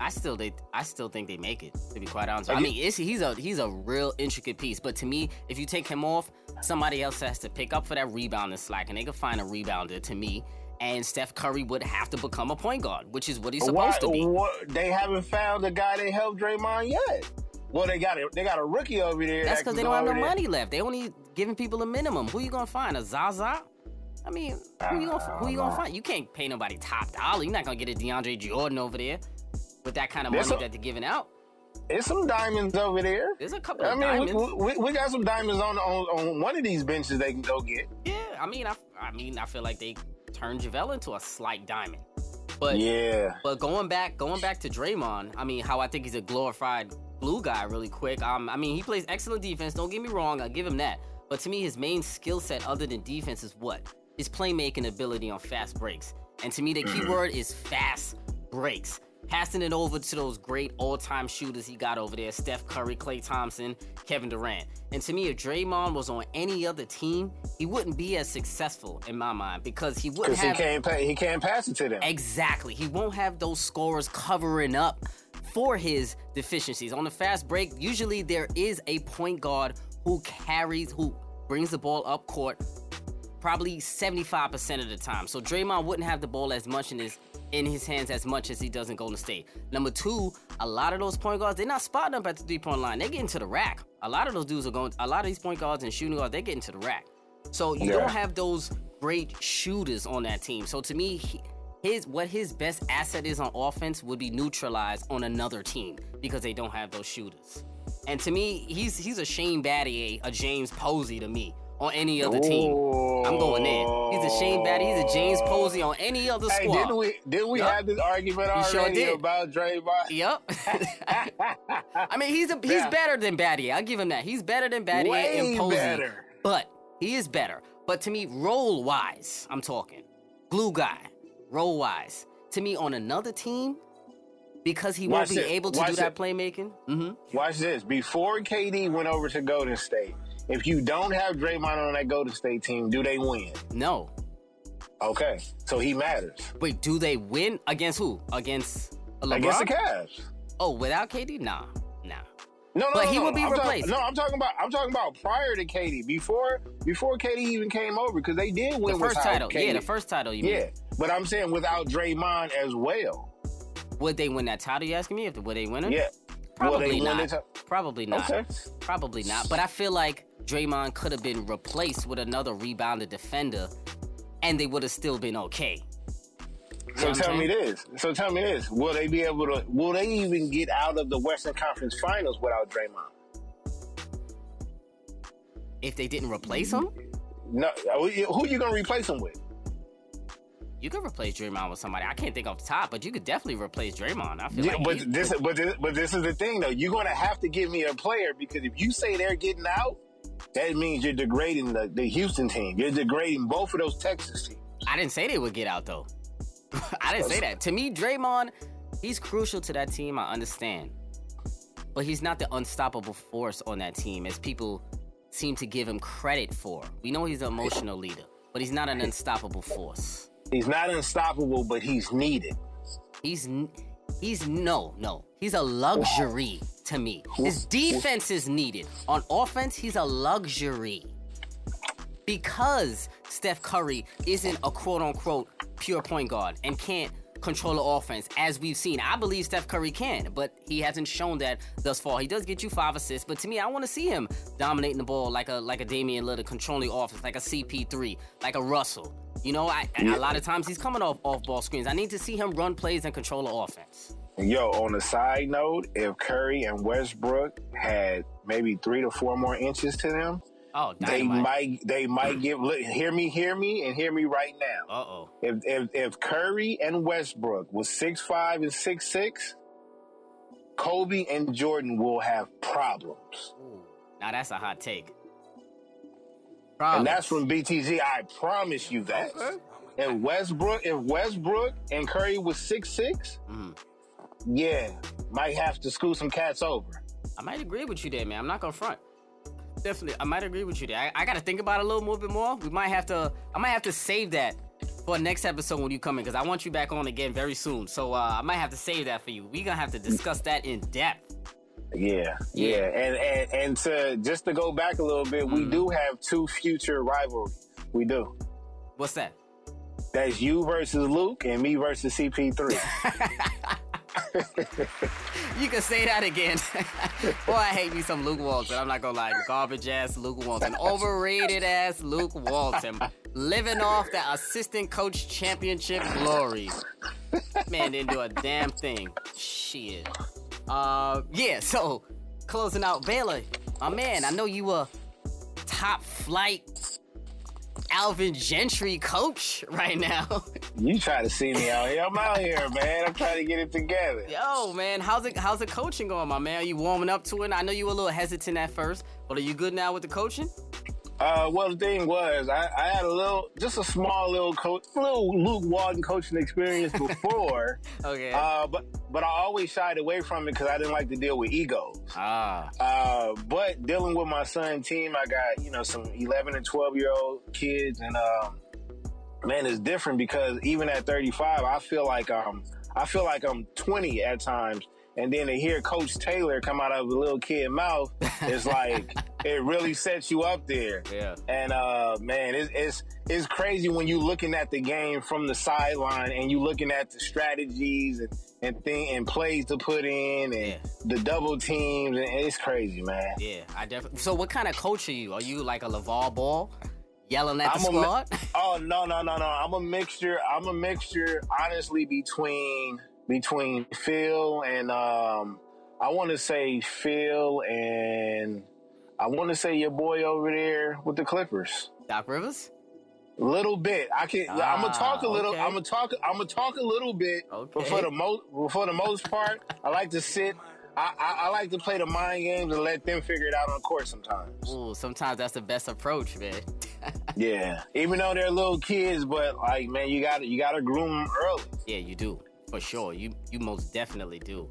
I still think they make it, to be quite honest. I mean, he's a real intricate piece. But to me, if you take him off, somebody else has to pick up for that rebound and slack, and they can find a rebounder to me. And Steph Curry would have to become a point guard, which is what he's supposed to be. They haven't found a guy that helped Draymond yet. Well, they got a rookie over there. That's because they don't have no money left. They only giving people a minimum. Who you gonna find? A Zaza? I mean, who you gonna find? You can't pay nobody top dollar. You're not gonna get a DeAndre Jordan over there with that kind of money that they're giving out. There's some diamonds over there. There's a couple of diamonds. We got some diamonds on one of these benches they can go get. Yeah, I mean, I feel like they turned JaVale into a slight diamond. But going back to Draymond, I mean, how I think he's a glorified blue guy really quick. I mean, he plays excellent defense. Don't get me wrong. I'll give him that. But to me, his main skill set other than defense is what? His playmaking ability on fast breaks. And to me, the key word is fast breaks. Passing it over to those great all-time shooters he got over there. Steph Curry, Klay Thompson, Kevin Durant. And to me, if Draymond was on any other team, he wouldn't be as successful in my mind because he wouldn't have... Because he can't pass it to them. Exactly. He won't have those scorers covering up for his deficiencies. On the fast break, usually there is a point guard who brings the ball up court probably 75% of the time. So Draymond wouldn't have the ball as much in his hands as much as he does in Golden State. Number two, a lot of those point guards, they're not spotting up at the three-point line. They're getting to the rack. A lot of these point guards and shooting guards, they're getting to the rack. So you don't have those great shooters on that team. So to me, his best asset is on offense would be neutralized on another team because they don't have those shooters. And to me, he's a Shane Battier, a James Posey to me on any other team. I'm going in. He's a Shane Battier, he's a James Posey on any other squad. Hey, didn't we have this argument already about Draymond? Yep. I mean, he's better than Battier. I'll give him that. He's better than Battier and Posey. Better. But he is better. But to me, role-wise, I'm talking glue guy. Role-wise, to me, on another team, because he won't be able to do that playmaking. Mm-hmm. Watch this. Before KD went over to Golden State, if you don't have Draymond on that Golden State team, do they win? No. Okay, so he matters. Wait, do they win against who? Against LeBron? Against the Cavs. Oh, without KD? Nah. No, but he would be replaced. I'm talking about prior to KD, before KD even came over, because they did win the first title. KD. Yeah, the first title. You mean? But I'm saying without Draymond as well. Would they win that title? You asking me if would they win it? Yeah, probably not. Okay. Probably not. But I feel like Draymond could have been replaced with another rebounder defender, and they would have still been okay. So tell me this. Will they be able to? Will they even get out of the Western Conference Finals without Draymond? If they didn't replace him? No. Who you gonna replace him with? You could replace Draymond with somebody. I can't think off the top, but you could definitely replace Draymond. I feel like. But this is the thing though. You're gonna have to give me a player, because if you say they're getting out, that means you're degrading the Houston team. You're degrading both of those Texas teams. I didn't say they would get out though. I didn't say that. To me, Draymond, he's crucial to that team, I understand. But he's not the unstoppable force on that team, as people seem to give him credit for. We know he's an emotional leader, but he's not an unstoppable force. He's not unstoppable, but he's needed. He's a luxury to me. His defense is needed. On offense, he's a luxury. Because Steph Curry isn't a quote-unquote pure point guard and can't control the offense, as we've seen. I believe Steph Curry can, but he hasn't shown that thus far. He does get you 5 assists, but to me, I want to see him dominating the ball like a Damian Lillard, controlling the offense, like a CP3, like a Russell. You know, a lot of times he's coming off ball screens. I need to see him run plays and control the offense. Yo, on a side note, if Curry and Westbrook had maybe 3 to 4 more inches to them, They might give. Look, hear me right now. Uh-oh. If Curry and Westbrook was 6'5" and 6'6", Kobe and Jordan will have problems. Ooh. Now that's a hot take. Promise. And that's from BTG. I promise you that. Okay. If Westbrook and Curry was 6'6", might have to school some cats over. I might agree with you there, man. I'm not gonna front. Definitely, I might agree with you there. I gotta think about it a little bit more. I might have to save that for next episode when you come in, because I want you back on again very soon. So I might have to save that for you. We're gonna have to discuss that in depth. Yeah. And to go back a little bit, we do have 2 future rivalries. We do. What's that? That's you versus Luke and me versus CP3. You can say that again. Boy, I hate me some Luke Walton. I'm not gonna lie. Garbage-ass Luke Walton. Overrated-ass Luke Walton. Living off the assistant coach championship glory. Man didn't do a damn thing. Shit. So, closing out, Baylor, my man, I know you were top-flight Alvin Gentry coach right now. You try to see me out here. I'm out here, man. I'm trying to get it together. Yo, man, how's the coaching going, my man? Are you warming up to it? I know you were a little hesitant at first, but are you good now with the coaching? Well, the thing was, I had a small little Luke Walton coaching experience before. Okay. But I always shied away from it because I didn't like to deal with egos. But dealing with my son's team, I got, some 11 and 12-year-old kids. And, man, it's different because even at 35, I feel like I'm 20 at times. And then to hear Coach Taylor come out of a little kid's mouth, it's like it really sets you up there. Yeah. And man, it's crazy when you looking at the game from the sideline and you looking at the strategies and plays to put in and the double teams, and it's crazy, man. Yeah, I definitely. So, what kind of coach are you? Are you like a LaVar Ball? Yelling at the squad? No. I'm a mixture, honestly, between Phil and I want to say your boy over there with the Clippers, Doc Rivers. Little bit. I'm gonna talk a little bit. Okay. But for the most part, I like to sit. I like to play the mind games and let them figure it out on court sometimes. Ooh, sometimes that's the best approach, man. Yeah, even though they're little kids, but like, man, you gotta groom them early. Yeah, you do. For sure, you most definitely do.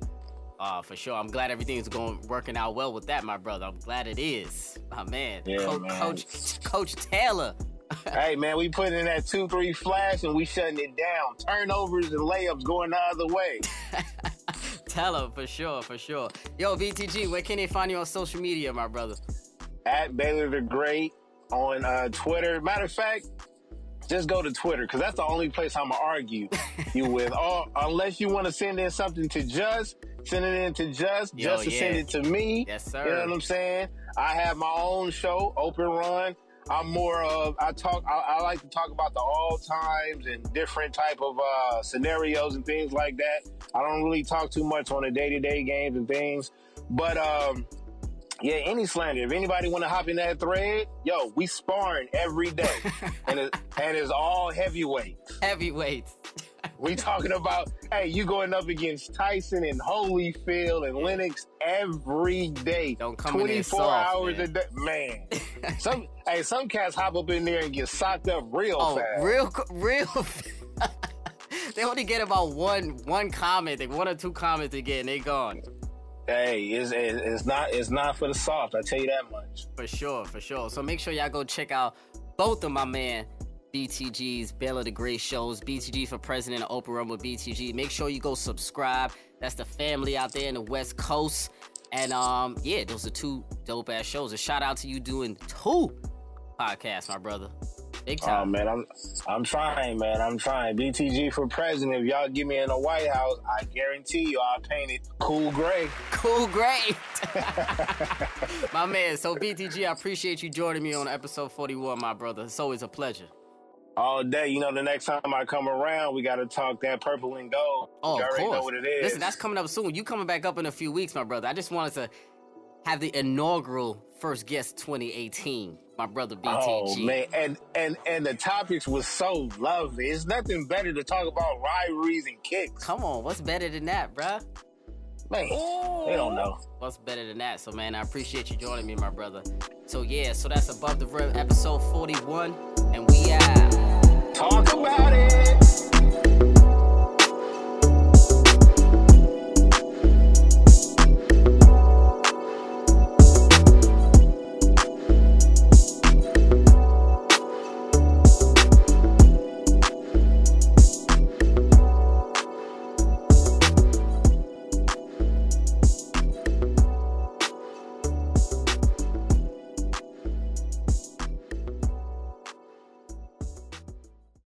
For sure, I'm glad everything's working out well with that, my brother. I'm glad it is, my man. Yeah, Coach Taylor, Hey, man, we put in that 2-3 flash and we shutting it down. Turnovers and layups going the other way. Tell him, for sure, for sure. Yo, BTG, where can they find you on social media, my brother? At Baylor the Great on Twitter. Matter of fact, just go to Twitter, because that's the only place I'm going to argue you with. Or, unless you want to send in something to Just, send it in to Just. Yo, Just to send it to me. Yes, sir. You know what I'm saying? I have my own show, Open Run. I'm more of, I like to talk about the all times and different type of scenarios and things like that. I don't really talk too much on the day-to-day games and things. But, yeah, any slander. If anybody want to hop in that thread, yo, we sparring every day. and it's all heavyweights. Heavyweights. We talking about, hey, you going up against Tyson and Holyfield and Lennox every day. Don't come 24 in there soft, hours man. A day. Man. Some cats hop up in there and get socked up real fast. Real fast. They only get about one comment, like one or two comments again, and they gone. Hey, it's not for the soft, I tell you that much. For sure. So make sure y'all go check out both of my man BTG's Baylor the Great shows, BTG for President, Open Run with BTG. Make sure you go subscribe. That's the family out there in the West Coast. And yeah, those are two dope ass shows. A shout out to you doing two podcasts, my brother. Big time. Oh man, I'm trying, man. I'm trying. BTG for President. If y'all get me in the White House, I guarantee you I'll paint it cool gray. Cool gray. My man. So BTG, I appreciate you joining me on episode 41, my brother. It's always a pleasure. All day. You know, the next time I come around, we got to talk that purple and gold. Oh, you already know what it is. Listen, that's coming up soon. You coming back up in a few weeks, my brother. I just wanted to have the inaugural first guest 2018, my brother BTG. Oh, man. And the topics was so lovely. It's nothing better to talk about rivalries and kicks. Come on. What's better than that, bruh? Man, they don't know. What's better than that? So, man, I appreciate you joining me, my brother. So, yeah, so that's Above the Rim, episode 41, and we out. Talk about it.